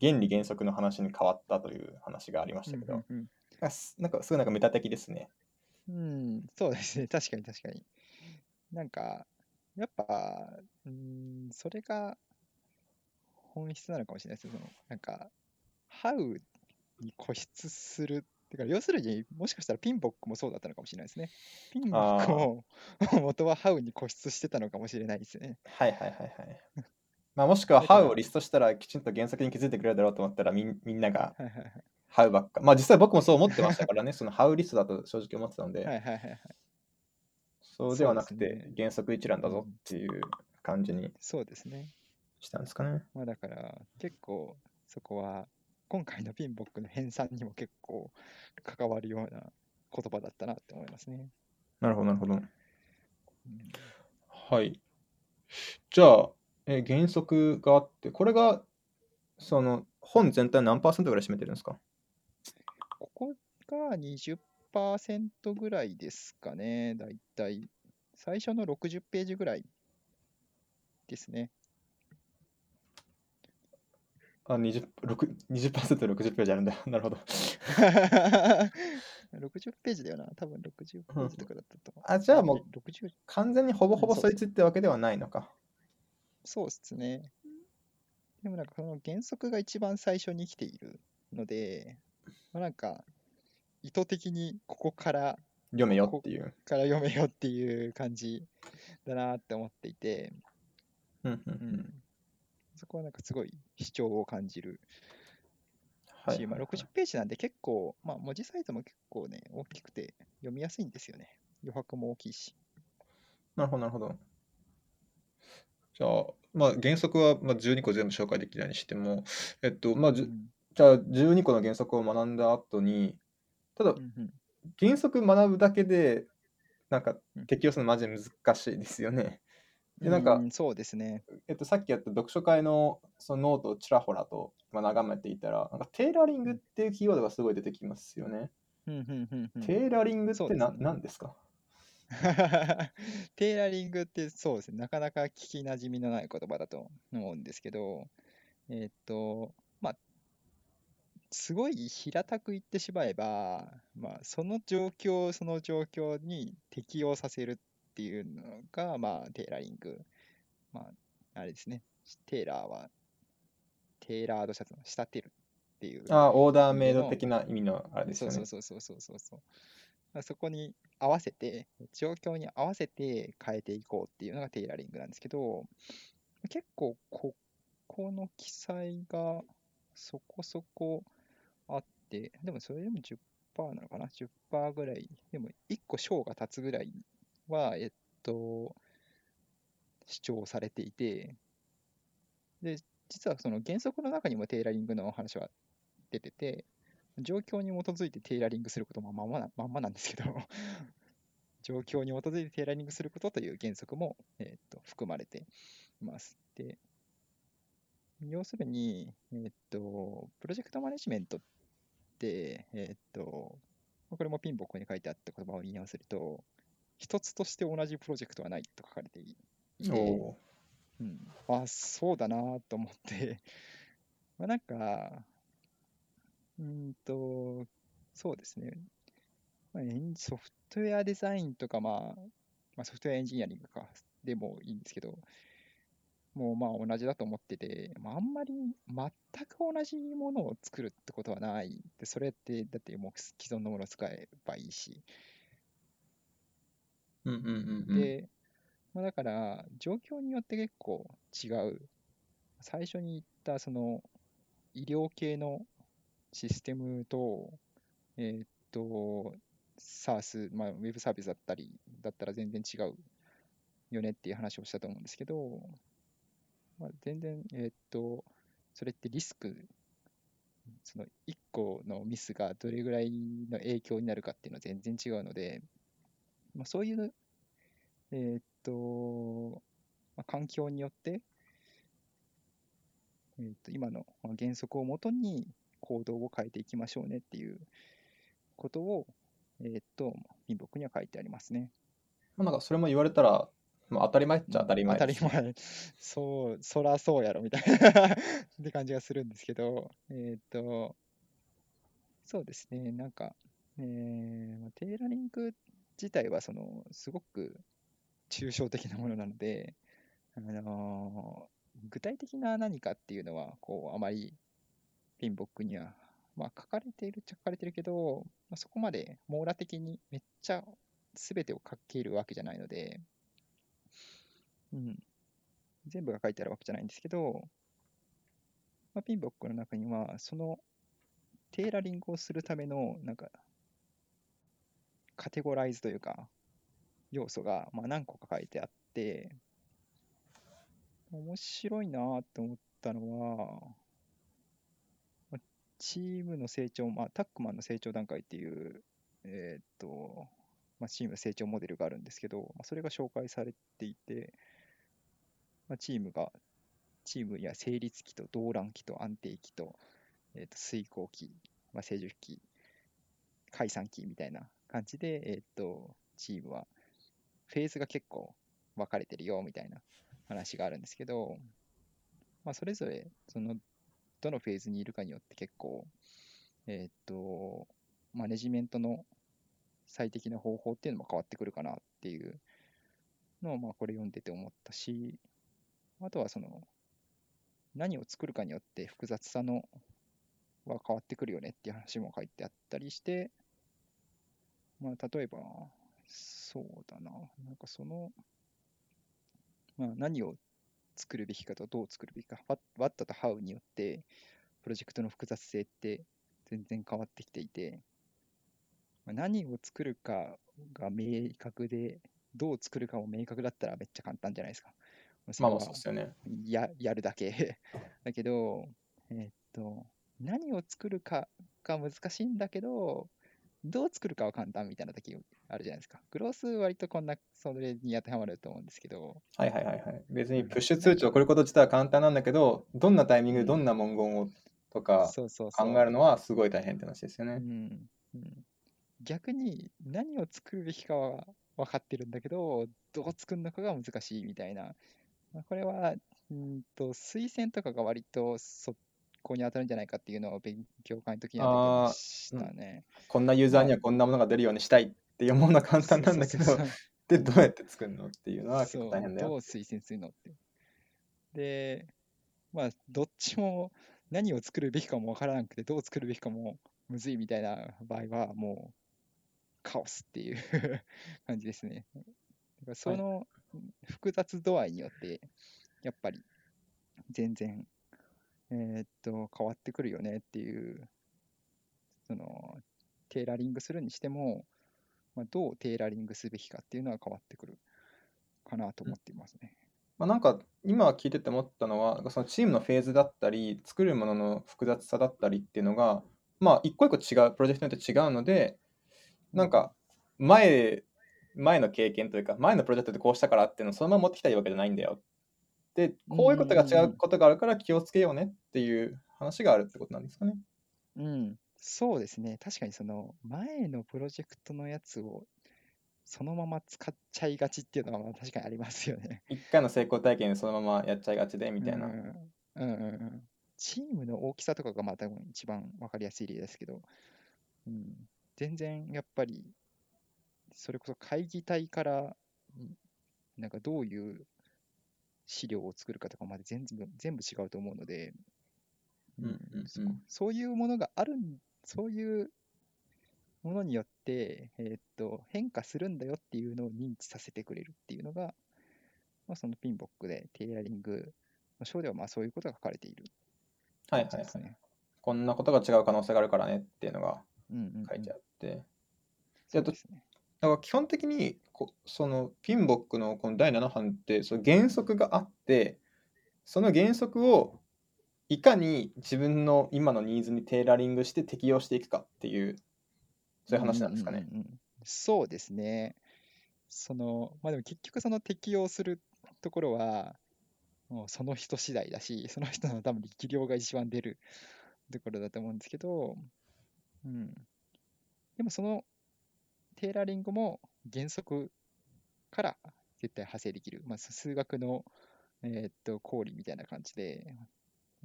原理原則の話に変わったという話がありましたけど、なんか、すごいなんかメタ的ですね。そうですね。確かに確かに。なんか、やっぱ、それが本質なのかもしれないです。そのなんか、ハウに固執するってか、要するにもしかしたらピンボックもそうだったのかもしれないですね。ピンボックも元はハウに固執してたのかもしれないですね。もしくはハウをリストしたらきちんと原則に気づいてくれるだろうと思ったら、みんながハウばっか、実際僕もそう思ってましたからねそのハウリストだと正直思ってたので、そうではなくて原則一覧だぞっていう感じにしたんですかね。まあ、だから結構そこは今回のピンボックの編纂にも結構関わるような言葉だったなって思いますね。なるほどなるほど、うん、はい。じゃあ、原則があって、これがその本全体何%ぐらい占めてるんですか？ここが 20% ぐらいですかね。だいたい最初の60ページぐらいですね。あ、20%、60ページあるんだ。なるほど。60ページだよな。多分60ページとかだったと思う。あ、じゃあもう完全にほぼほぼそいつってわけではないのか。そうですね。でもなんかこの原則が一番最初に来ているので、まあ、なんか意図的にここから読めよっていう。ここから読めよっていう感じだなって思っていて。うんうんうん。そこはなんかすごい主張を感じるし、はいはいはい、まあ、60ページなんで結構、まあ、文字サイズも結構ね大きくて読みやすいんですよね。余白も大きいし。なるほどなるほど。じゃあ、まあ、原則は12個全部紹介できないにしても、じゃあ12個の原則を学んだ後に、ただ原則学ぶだけでなんか適用するのマジで難しいですよね。でなんか、うん、そうですね。さっきやった読書会のそのノートをちらほらと眺めていたら、なんかテーラリングっていうキーワードがすごい出てきますよね。テーラリングって何ですか？テーラリングってそうですね、なかなか聞きなじみのない言葉だと思うんですけど、まあすごい平たく言ってしまえば、まあ、その状況に適応させるっていうのが、まあ、テーラリング。まあ、あれですね。テーラーは、テーラードシャツの仕立てるっていう。ああ、オーダーメイド的な意味のあれですよね。そう。そこに合わせて、状況に合わせて変えていこうっていうのがテーラリングなんですけど、結構、ここの記載がそこそこあって、でもそれでも 10% なのかな ?10% ぐらい。でも、1個章が経つぐらいは、主張されていて、で、実はその原則の中にもテーラリングの話は出てて、状況に基づいてテーラリングすることもまんまなんですけど、状況に基づいてテーラリングすることという原則も、含まれています。で、要するに、プロジェクトマネジメントって、これもピンボックに書いてあった言葉を引用すると、一つとして同じプロジェクトはないと書かれていて、うん、あ、そうだなと思って、まあ、なんか、そうですね、まあ、ソフトウェアデザインとか、まあ、ソフトウェアエンジニアリングかでもいいんですけど、もうまあ同じだと思ってて、まあ、あんまり全く同じものを作るってことはない。で、それってだってもう既存のものを使えばいいし。で、まあ、だから状況によって結構違う。最初に言ったその医療系のシステムと、SaaS、まあ、ウェブサービスだったら全然違うよねっていう話をしたと思うんですけど、まあ、全然、それってリスク、その1個のミスがどれぐらいの影響になるかっていうのは全然違うので、まあ、そういう、まあ、環境によって、今の原則をもとに行動を変えていきましょうねっていうことを、ピンボックには書いてありますね。まあ、なんかそれも言われたら、まあ、当たり前っちゃ当たり前です。当たり前。そう、そらそうやろみたいなって感じがするんですけど、そうですね、なんか、テーラリング自体はそのすごく抽象的なものなので、具体的な何かっていうのはこうあまりピンボックには、まあ、書かれてるけど、まあ、そこまで網羅的にめっちゃ全てを書けるわけじゃないので、うん、全部が書いてあるわけじゃないんですけど、まあ、ピンボックの中にはそのテーラリングをするためのなんかカテゴライズというか要素がまあ何個か書いてあって、面白いなと思ったのは、チームの成長、タックマンの成長段階っていう、チーム成長モデルがあるんですけど、それが紹介されていて、チームや成立期と動乱期と安定期と、遂行期、成熟期、解散期みたいな感じで、チームはフェーズが結構分かれてるよみたいな話があるんですけど、それぞれそのどのフェーズにいるかによって結構、マネジメントの最適な方法っていうのも変わってくるかなっていうのを、これ読んでて思ったし、あとはその何を作るかによって複雑さのは変わってくるよねっていう話も書いてあったりして、例えばそうだな、なんかその、何を作るべきかとどう作るべきか、ワットとハウによってプロジェクトの複雑性って全然変わってきていて、何を作るかが明確でどう作るかも明確だったらめっちゃ簡単じゃないですか。そうですよね。やるだけだけど、何を作るかが難しいんだけど、どう作るかは簡単みたいな時あるじゃないですか。グロース割とこんなそれに当てはまると思うんですけど。はいはいはいはい。別にプッシュ通知を送ること自体は簡単なんだけど、どんなタイミングでどんな文言をとか考えるのはすごい大変って話ですよね。うんうん、逆に何を作るべきかは分かってるんだけど、どう作るのかが難しいみたいな。これは推薦とかが割とここに当たるんじゃないかっていうのを勉強会の時にやってましたね、こんなユーザーにはこんなものが出るようにしたいっていうものは簡単なんだけど、でどうやって作るのっていうのは結構大変だよ。どう推薦するのってで、どっちも何を作るべきかも分からなくてどう作るべきかもむずいみたいな場合はもうカオスっていう感じですね。だからその複雑度合いによってやっぱり全然変わってくるよねっていう、そのテーラリングするにしても、どうテーラリングすべきかっていうのは変わってくるかなと思っていますね。なんか今聞いてて思ったのは、そのチームのフェーズだったり作るものの複雑さだったりっていうのが、一個一個違うプロジェクトによって違うので、なんか前の経験というか前のプロジェクトでこうしたからっていうのをそのまま持ってきたいわけじゃないんだよ。でこういうことが違うことがあるから気をつけようねっていう話があるってことなんですかね。そうですね。確かにその前のプロジェクトのやつをそのまま使っちゃいがちっていうのは確かにありますよね。一回の成功体験でそのままやっちゃいがちでみたいな、チームの大きさとかが多分一番分かりやすい例ですけど、全然やっぱりそれこそ会議体からなんかどういう資料を作るかとかまで全部違うと思うので、そういうものがある、そういうものによって、変化するんだよっていうのを認知させてくれるっていうのが、そのピンボックでテイラリングの章ではそういうことが書かれている、ね。こんなことが違う可能性があるからねっていうのが書いてあって、そうですね。だから基本的にそのピンボックのこの第7版ってその原則があって、その原則をいかに自分の今のニーズにテーラリングして適用していくかっていう、そういう話なんですかね。そうですね。そのでも結局その適用するところはもうその人次第だし、その人の多分力量が一番出るところだと思うんですけど、でもそのテーラリングも原則から絶対派生できる、数学の、公理みたいな感じで、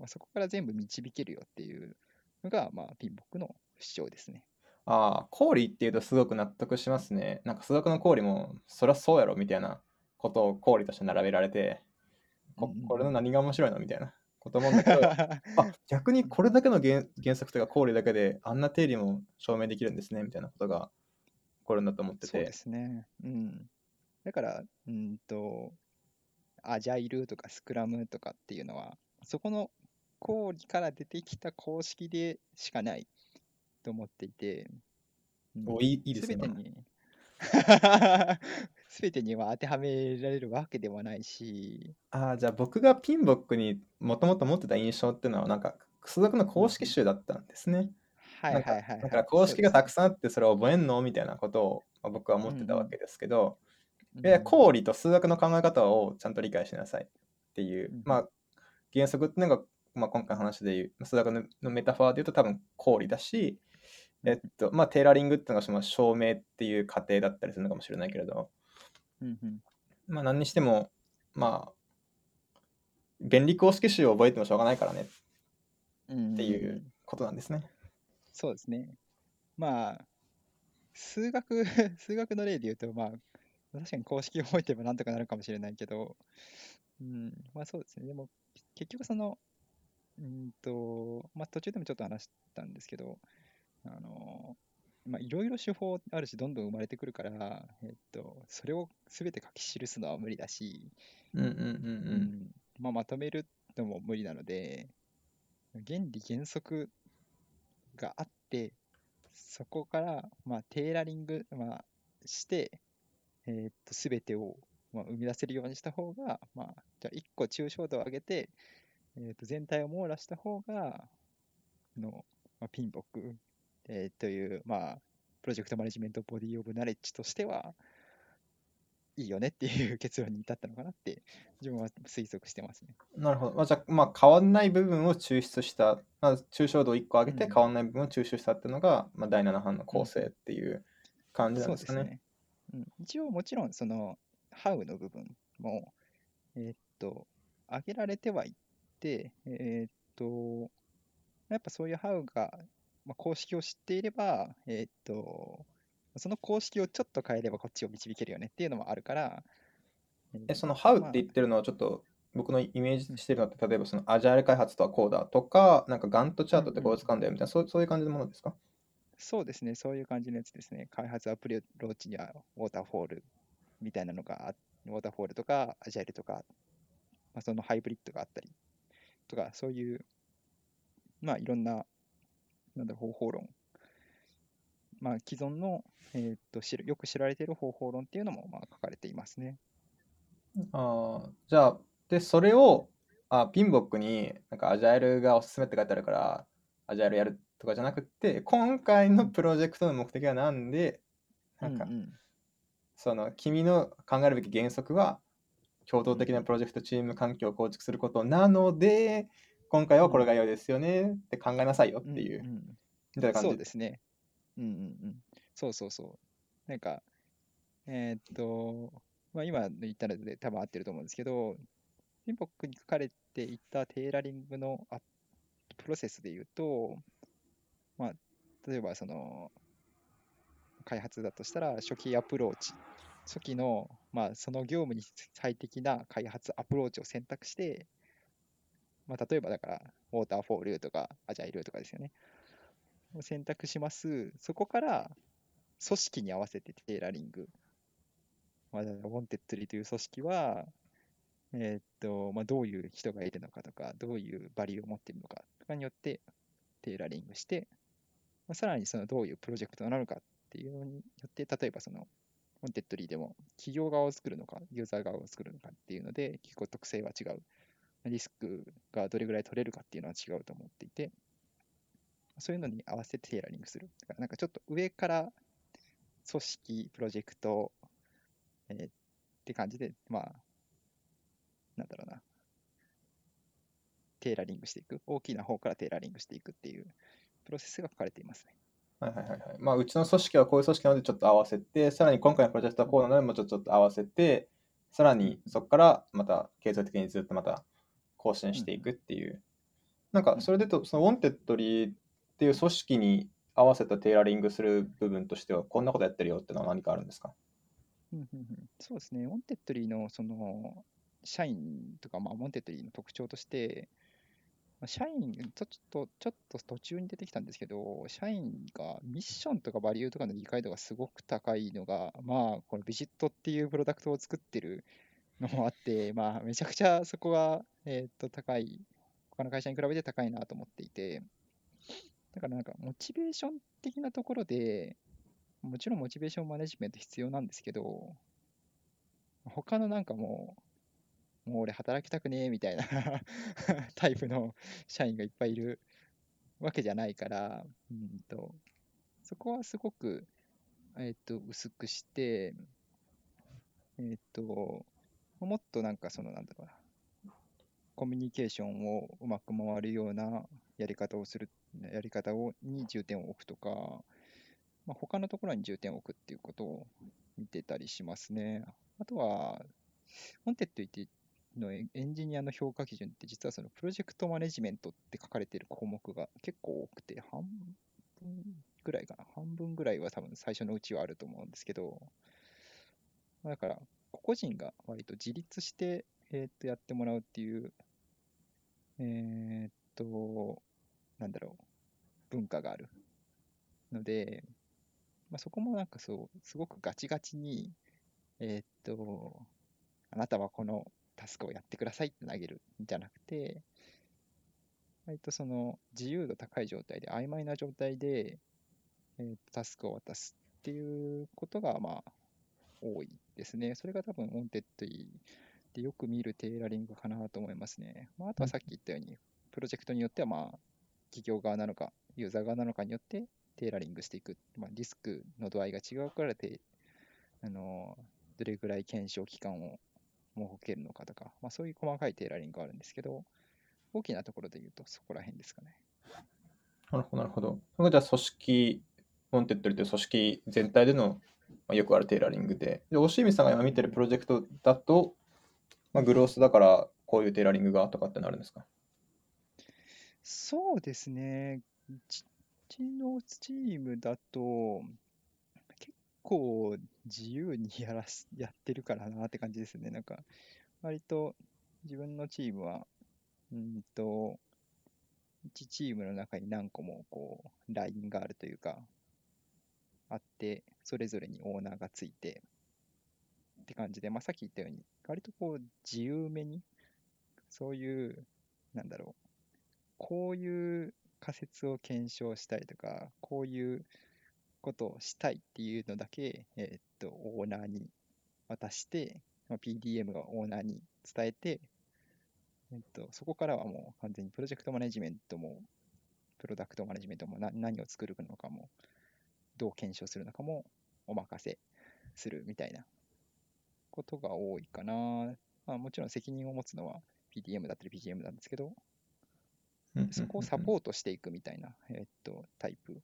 そこから全部導けるよっていうのが、ピンボックの主張ですね。公理っていうとすごく納得しますね。なんか数学の公理もそりゃそうやろみたいなことを公理として並べられて、これの何が面白いのみたいなこともだけど逆にこれだけの 原則とか公理だけであんな定理も証明できるんですねみたいなことがこれだと思ってて、そうですね。だからアジャイルとかスクラムとかっていうのはそこの公理から出てきた公式でしかないと思っていて、いいですね。全てには当てはめられるわけではないし、じゃあ僕がピンボックにもともと持ってた印象っていうのは、なんか所属の公式集だったんですね。はいはいはい、だから公式がたくさんあって、それを覚えんのみたいなことを僕は思ってたわけですけど、公理と数学の考え方をちゃんと理解しなさいっていう、原則っていうのが、今回の話でいう数学のメタファーでいうと多分公理だし、テーラリングっていうのが証明っていう過程だったりするのかもしれないけれど、何にしても便利公式集を覚えてもしょうがないからねっていうことなんですね。そうですね。数学の例で言うと、確かに公式を覚えてもなんとかなるかもしれないけど、そうですね。でも結局その途中でもちょっと話したんですけど、いろいろ手法あるし、どんどん生まれてくるから、それを全て書き記すのは無理だし、まとめるのも無理なので、原理原則があって、そこから、テーラリング、して、全てを、生み出せるようにした方が、じゃあ1個抽象度を上げて、全体を網羅した方がピンボック、という、プロジェクトマネジメントボディオブナレッジとしてはいいよねっていう結論に至ったのかなって自分は推測してますね。なるほど。じゃあ、変わんない部分を抽出した、抽象度を1個上げて変わんない部分を抽出したっていうのが、第7版の構成っていう感じなんですかね。そうですね。一応もちろんその How の部分も上げられてはいて、やっぱそういう How が公式を知っていれば、その公式をちょっと変えればこっちを導けるよねっていうのもあるから、その How って言ってるのはちょっと僕のイメージしてるのって例えばそのアジャイル開発とはこうだとか、なんかガントチャートってこう使うんだよみたいな、そういう感じのものですか？そうですね、そういう感じのやつですね。開発アプリローチにはWaterfallみたいなのが、Waterfallとかアジャイルとか、そのハイブリッドがあったりとか、そういういろんな方法論、既存の、よく知られている方法論っていうのも書かれていますね。じゃあでそれをピンボックになんかアジャイルがおすすめって書いてあるからアジャイルやるとかじゃなくて、今回のプロジェクトの目的は何で、その君の考えるべき原則は共同的なプロジェクトチーム環境を構築することなので、今回はこれが良いですよねって考えなさいよっていう、みたいな感じ。そうですね。そうそうそう。なんか、今言ったので多分合ってると思うんですけど、ピンボックに書かれていたテーラリングのプロセスで言うと、例えばその、開発だとしたら初期アプローチ。初期の、その業務に最適な開発アプローチを選択して、例えばだからウォーターフォールとかアジャイルとかですよね。選択します。そこから組織に合わせてテーラリング。ウォンテッドリーという組織は、どういう人がいるのかとか、どういうバリューを持っているのかとかによってテーラリングして、さらにそのどういうプロジェクトなのかっていうのによって、例えばそのウォンテッドリーでも企業側を作るのか、ユーザー側を作るのかっていうので、結構特性は違う。リスクがどれぐらい取れるかっていうのは違うと思っていて、そういうのに合わせてテーラリングする。だからなんかちょっと上から組織、プロジェクト、って感じで、テーラリングしていく。大きな方からテーラリングしていくっていうプロセスが書かれていますね。うちの組織はこういう組織なのでちょっと合わせて、さらに今回のプロジェクトはこうなのでもうちょっと合わせて、さらにそこからまた継続的にずっとまた更新していくっていう、なんかそれでとそのウォンテッドリーっていう組織に合わせたテーラリングする部分としてはこんなことやってるよってのは何かあるんですか？そうですね。ウォンテッドリーのその社員とか、ウォンテッドリーの特徴として社員ちょっと途中に出てきたんですけど、社員がミッションとかバリューとかの理解度がすごく高いのが、このビジットっていうプロダクトを作ってるのもあって、めちゃくちゃそこは、高い、他の会社に比べて高いなと思っていて、だからなんかモチベーション的なところで、もちろんモチベーションマネジメント必要なんですけど、他のなんかもう俺働きたくねえみたいなタイプの社員がいっぱいいるわけじゃないから、そこはすごく、薄くして、もっとなんかそのなんだろうな、コミュニケーションをうまく回るようなやり方に重点を置くとか、他のところに重点を置くっていうことを見てたりしますね。あとはモンテッドってのエンジニアの評価基準って、実はそのプロジェクトマネジメントって書かれている項目が結構多くて、半分ぐらいは多分最初のうちはあると思うんですけど、だから個々人が割と自立して、やってもらうっていう、なんだろう、文化があるので、そこもなんかそうすごくガチガチに、あなたはこのタスクをやってくださいって投げるんじゃなくて、割とその自由度高い状態で曖昧な状態で、タスクを渡すっていうことが多いですね。それが多分モンテッドイでよく見るテーラリングかなと思いますね。あとはさっき言ったようにプロジェクトによっては企業側なのかユーザー側なのかによってテーラリングしていく、リスクの度合いが違うからどれぐらい検証期間を設けるのかとか、そういう細かいテーラリングがあるんですけど、大きなところで言うとそこら辺ですかね。なるほど。それがじゃあ組織、モンテッドリという組織全体での、よくあるテーラリングで、で、押見さんが今見てるプロジェクトだと、グロースだからこういうテーラリングがとかってなるんですか？そうですね。うちのチームだと、結構自由にやってるからなって感じですね。なんか割と自分のチームは1チームの中に何個もこうラインがあるというかあって、それぞれにオーナーがついてって感じで、さっき言ったように割とこう自由めに、そういうなんだろう、こういう仮説を検証したりとか、こういうことをしたいっていうのだけ、オーナーに渡して、PDM がオーナーに伝えて、そこからはもう完全にプロジェクトマネジメントも、プロダクトマネジメントも何を作るのかも、どう検証するのかもお任せするみたいなことが多いかな。もちろん責任を持つのは PDM だったり PGM なんですけど、そこをサポートしていくみたいな、タイプ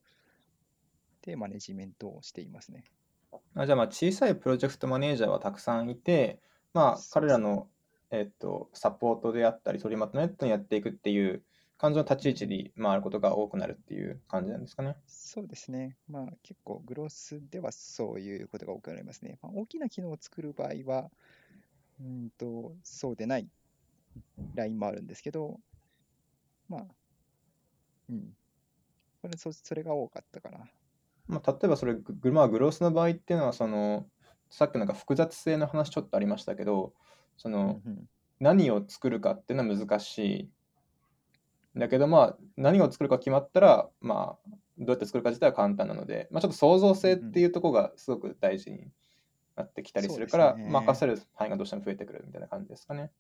でマネジメントをしていますね。じゃあ小さいプロジェクトマネージャーはたくさんいて、彼らの、サポートであったり取りまとめとやっていくっていう感じの立ち位置に回ることが多くなるっていう感じなんですかね。そうですね。結構グロースではそういうことが多くなりますね。大きな機能を作る場合はそうでないラインもあるんですけど、それが多かったかな。例えばそれグロースの場合っていうのは、そのさっきなんか複雑性の話ちょっとありましたけど、その何を作るかっていうのは難しいだけど、何を作るか決まったら、どうやって作るか自体は簡単なので、ちょっと創造性っていうところがすごく大事になってきたりするから、任せる範囲がどうしても増えてくるみたいな感じですかね。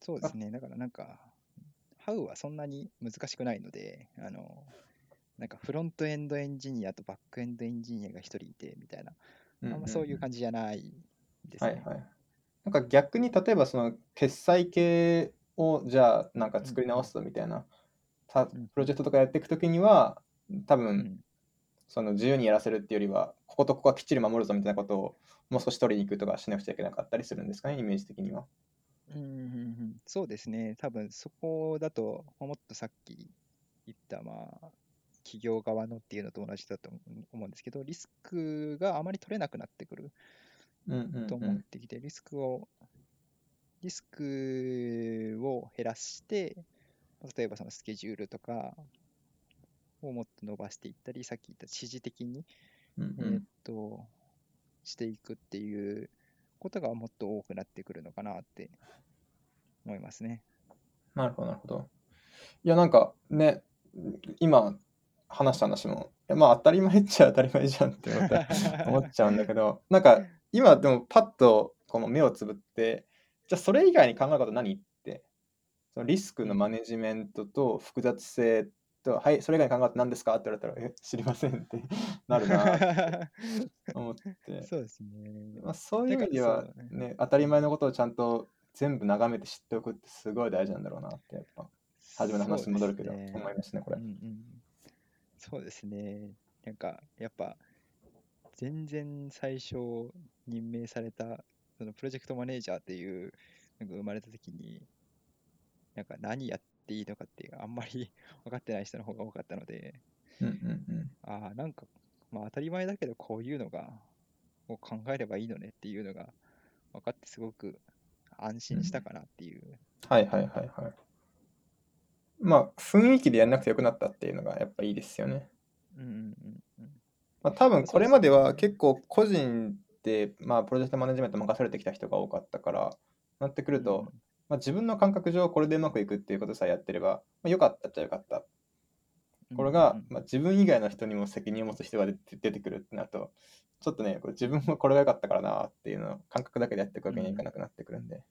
そうですね。だからなんかHowはそんなに難しくないので、なんかフロントエンドエンジニアとバックエンドエンジニアが一人いてみたいな、そういう感じじゃないですね。なんか逆に例えばその決済系をじゃあなんか作り直すみたいな、プロジェクトとかやっていくときには多分、その自由にやらせるっていうよりは、こことここはきっちり守るぞみたいなことをもう少し取りに行くとかしなくちゃいけなかったりするんですかね、イメージ的には。そうですね。多分そこだともっとさっき言った企業側のっていうのと同じだと思うんですけど、リスクがあまり取れなくなってくると思ってきて、リスクを減らして、例えばそのスケジュールとかをもっと伸ばしていったり、さっき言った指示的に、していくっていうことがもっと多くなってくるのかなって思いますね。なるほど。いやなんかね、今話した話も当たり前っちゃ当たり前じゃんって思っちゃうんだけど、なんか今でもパッとこの目をつぶって、じゃあそれ以外に考えること何って、そのリスクのマネジメントと複雑性と、はい、それ以外に考えること何ですかって言われたら、知りませんってなるなって思って。そうですね。まあ、そういう意味では、ね、当たり前のことをちゃんと全部眺めて知っておくってすごい大事なんだろうなって、やっぱ、初めの話に戻るけど、思いましたね、これ。うんうん、そうですね。なんか、やっぱ、全然最初任命されたそのプロジェクトマネージャーっていうのが生まれた時になんか何やっていいのかっていうあんまり分かってない人の方が多かったので、うんうんうん、ああなんかまあ当たり前だけどこういうのがを考えればいいのねっていうのが分かってすごく安心したかなっていう、うん、はいはいはいはいまあ雰囲気でやんなくてよくなったっていうのがやっぱいいですよね。うんうんうんうんまあ、多分これまでは結構個人でまあプロジェクトマネジメント任されてきた人が多かったからなってくるとまあ自分の感覚上これでうまくいくっていうことさえやってればまあよかったっちゃよかった。これがまあ自分以外の人にも責任を持つ人が出てくるってなるとちょっとねこれ自分もこれが良かったからなっていうのを感覚だけでやっていくわけにはいかなくなってくるんで、うん、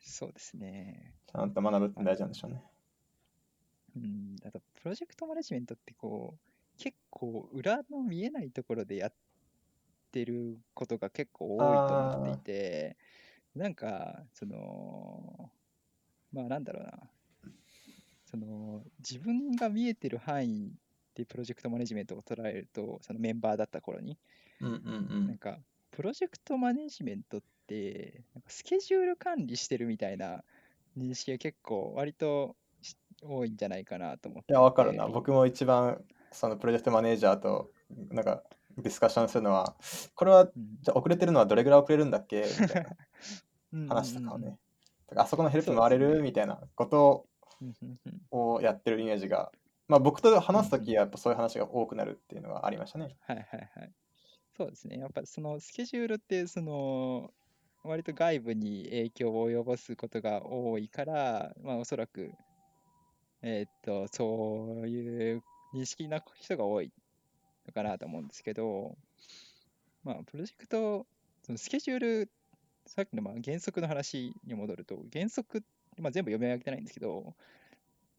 そうですねちゃんと学ぶって大事なんでしょうね。うんあとプロジェクトマネジメントってこう結構裏の見えないところでやってることが結構多いと思っていてなんかそのまあなんだろうなその自分が見えてる範囲でプロジェクトマネジメントを捉えるとそのメンバーだった頃に、うんうんうん、なんかプロジェクトマネジメントってなんかスケジュール管理してるみたいな認識が結構割と多いんじゃないかなと思って。いやわかるな僕も一番そのプロジェクトマネージャーとなんかディスカッションするのはこれはじゃ遅れてるのはどれぐらい遅れるんだっけみたいな話とかをねだからあそこのヘルプ回れるみたいなことをやってるイメージがまあ僕と話すときやっぱそういう話が多くなるっていうのがありましたね。はいはいはいそうですねやっぱそのスケジュールってその割と外部に影響を及ぼすことが多いからまあおそらくそういう認識な人が多いのかなと思うんですけど、まあ、プロジェクト、そのスケジュール、さっきのまあ原則の話に戻ると、原則、まあ、全部読み上げてないんですけど、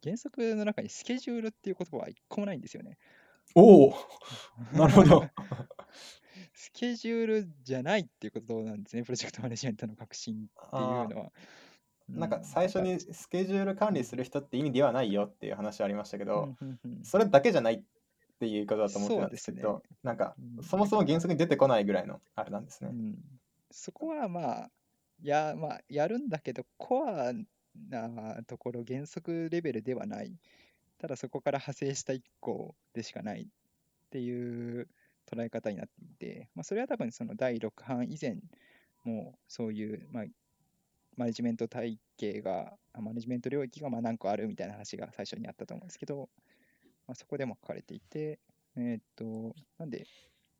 原則の中にスケジュールっていう言葉は一個もないんですよね。おお、なるほど。スケジュールじゃないっていうことなんですね、プロジェクトマネジメントの革新っていうのは。なんか最初にスケジュール管理する人って意味ではないよっていう話ありましたけど、それだけじゃないっていうことだと思ってたんですけど、なんかそもそも原則に出てこないぐらいのあれなんですね。うん、そこはまあまあやるんだけどコアなところ原則レベルではない。ただそこから派生した一個でしかないっていう捉え方になっていて、まあ、それは多分その第6版以前もそういうまあマネジメント体系がマネジメント領域がまあ何個あるみたいな話が最初にあったと思うんですけど、まあ、そこでも書かれていて、なんで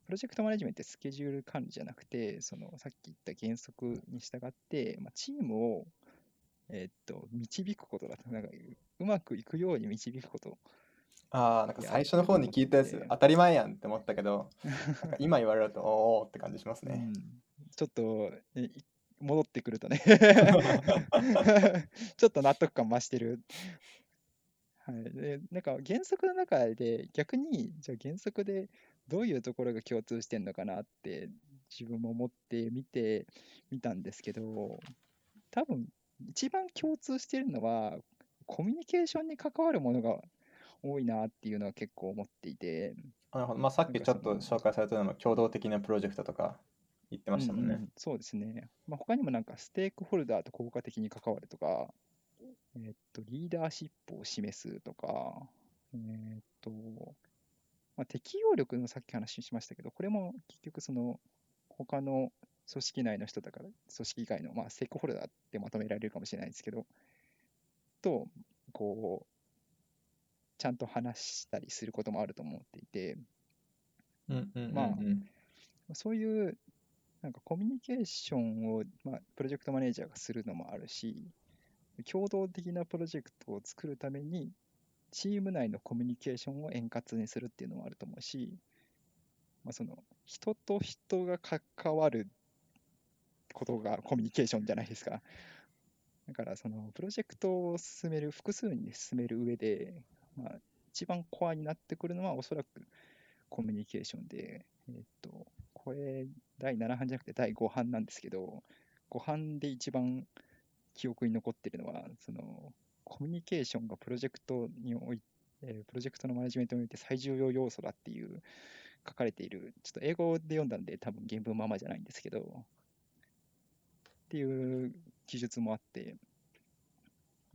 プロジェクトマネジメントってスケジュール管理じゃなくてそのさっき言った原則に従って、まあ、チームを、導くことだとなんかうまくいくように導くことなんか最初の方に聞いたやつ当たり前やんって思ったけどなんか今言われるとおーって感じしますね、うん、ちょっと戻ってくるとねちょっと納得感増してる、はい、でなんか原則の中で逆にじゃあ原則でどういうところが共通してんのかなって自分も思って見てみたんですけど多分一番共通してるのはコミュニケーションに関わるものが多いなっていうのは結構思っていてまあ、さっきちょっと紹介されたのも共同的なプロジェクトとか言ってましたもんね、うんうん、そうですね、まあ、他にもなんかステークホルダーと効果的に関わるとか、リーダーシップを示すとか、まあ、適応力のさっき話しましたけどこれも結局その他の組織内の人だから組織以外の、まあ、ステークホルダーってまとめられるかもしれないですけどとこうちゃんと話したりすることもあると思っていて、うんうんうんうん、まあそういうなんかコミュニケーションを、まあ、プロジェクトマネージャーがするのもあるし共同的なプロジェクトを作るためにチーム内のコミュニケーションを円滑にするっていうのもあると思うし、まあ、その人と人が関わることがコミュニケーションじゃないですか。だからそのプロジェクトを進める、複数に進める上で、まあ、一番コアになってくるのはおそらくコミュニケーションで、これ第7版じゃなくて第5版なんですけど、5版で一番記憶に残ってるのは、そのコミュニケーションがプロジェクトのマネジメントにおいて最重要要素だっていう書かれている、ちょっと英語で読んだんで多分原文ままじゃないんですけどっていう記述もあって、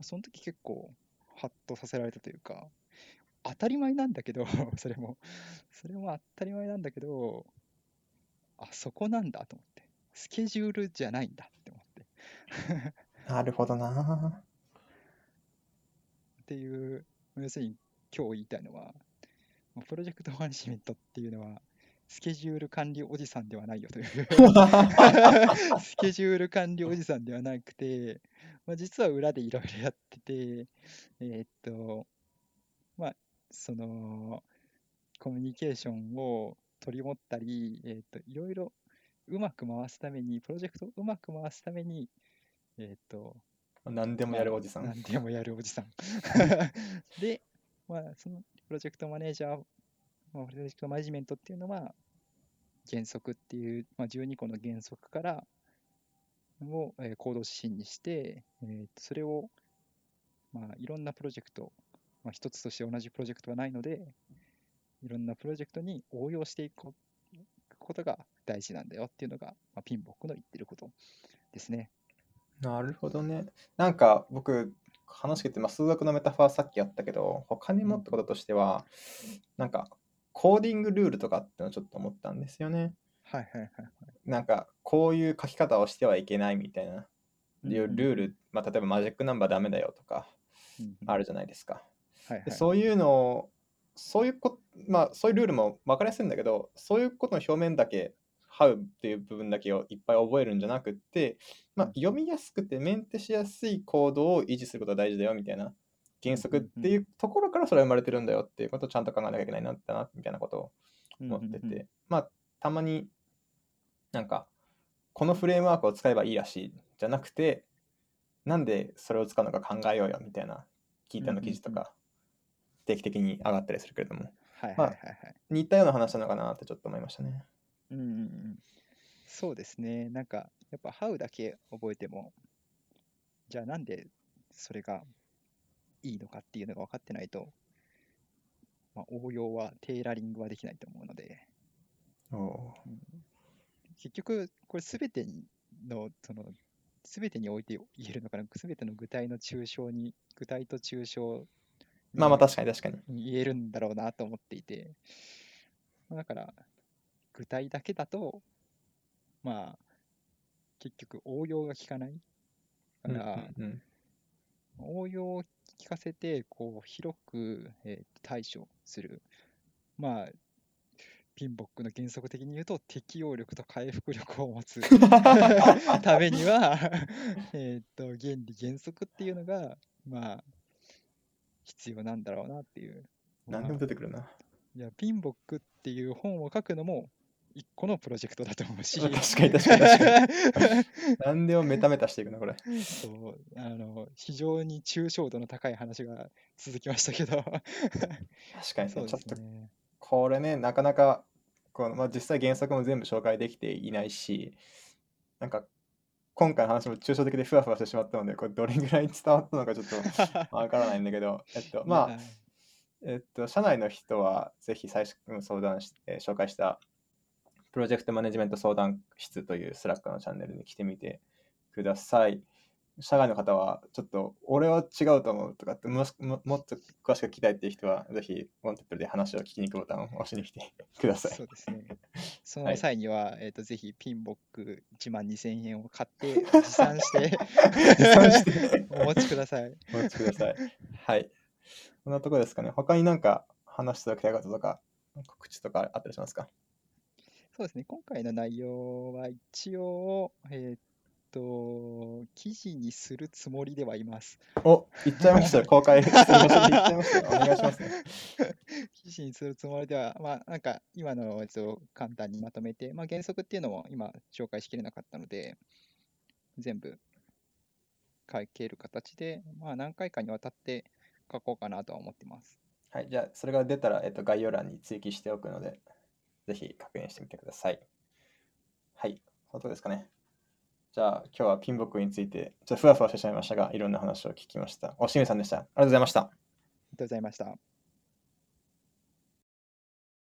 その時結構ハッとさせられたというか、当たり前なんだけどそれも当たり前なんだけど、あそこなんだと思って、スケジュールじゃないんだって思ってなるほどなっていう、要するに今日言いたいのは、プロジェクトマネジメントっていうのはスケジュール管理おじさんではないよというスケジュール管理おじさんではなくて、まあ、実は裏でいろいろやってて、まあそのコミュニケーションを取り持ったり、いろいろうまく回すために、プロジェクトをうまく回すために、何でもやるおじさん。何でもやるおじさん。で、まあ、そのプロジェクトマネージャー、まあ、プロジェクトマネジメントっていうのは、原則っていう、まあ、12個の原則からを行動指針にして、それを、まあ、いろんなプロジェクト、まあ、一つとして同じプロジェクトはないので、いろんなプロジェクトに応用していくことが大事なんだよっていうのが、まあ、ピンボックの言ってることですね。なるほどね。なんか僕話してて、まあ、数学のメタファーさっきやったけど、他にもってこととしては、なんかコーディングルールとかってのちょっと思ったんですよね。はいはいはい、はい。なんかこういう書き方をしてはいけないみたいな、いうルール、まあ、例えばマジックナンバーダメだよとかあるじゃないですか。はいはい、でそういうのをまあ、そういうルールも分かりやすいんだけど、そういうことの表面だけHow っていう部分だけをいっぱい覚えるんじゃなくって、まあ、読みやすくてメンテしやすいコードを維持することが大事だよみたいな原則っていうところからそれは生まれてるんだよっていうことをちゃんと考えなきゃいけないなってなみたいなことを思ってて、うんうんうん、まあたまになんかこのフレームワークを使えばいいらしいじゃなくて、なんでそれを使うのか考えようよみたいな聞いたの記事とか定期的に上がったりするけれども、まあ似たような話なのかなってちょっと思いましたね。うんうんうん、そうですね。なんかやっぱ How だけ覚えても、じゃあなんでそれがいいのかっていうのが分かってないと、まあ、応用はテーラリングはできないと思うので、うん、結局これ全ての全てにおいて言えるのかな、全ての具体と抽象、まあまあ確かに言えるんだろうなと思っていて、だから具体だけだと、まあ、結局応用が効かないから、うんうんうん、応用を効かせてこう広く、対処する、まあ、ピンボックの原則的に言うと適応力と回復力を持つためには原理原則っていうのが、まあ、必要なんだろうなっていう、まあ、何でも出てくるな。いや、ピンボックっていう本を書くのも一個のプロジェクトだと思うし、確かに何でもメタメタしていくなこれ。そう、非常に抽象度の高い話が続きましたけど確かにそうですね。ちょっとこれね、なかなかこの、まあ、実際原作も全部紹介できていないし、なんか今回の話も抽象的でふわふわしてしまったので、これどれぐらい伝わったのかちょっとわからないんだけどまあ社内の人はぜひ最初に紹介したプロジェクトマネジメント相談室という Slack のチャンネルに来てみてください。社外の方はちょっと俺は違うと思うとかって もっと詳しく聞きたいっていう人はぜひワンテップで話を聞きに行くボタンを押しに来てください。そうですね。その際には、はい、ぜひピンボック1万2,000円を買って持参してお持ちください。お持ちください。はい。こんなところですかね。他になんか話しておきたいこととか告知とかあったりしますか？そうですね。今回の内容は一応、記事にするつもりではいます。お、言っちゃいましたよ。公開する場所で言っちゃいましたよ。お願いしますね。記事にするつもりでは、まあ、なんか今のを簡単にまとめて、まあ、原則っていうのも今紹介しきれなかったので、全部書ける形で、まあ、何回かにわたって書こうかなとは思ってます。はい、じゃあそれが出たら、概要欄に追記しておくので、ぜひ確認してみてください。はい、本当ですかね。じゃあ今日はピンボックについてちょっとふわふわしてしまいましたが、いろんな話を聞きました。おしみさんでした。ありがとうございました。ありがとうございました。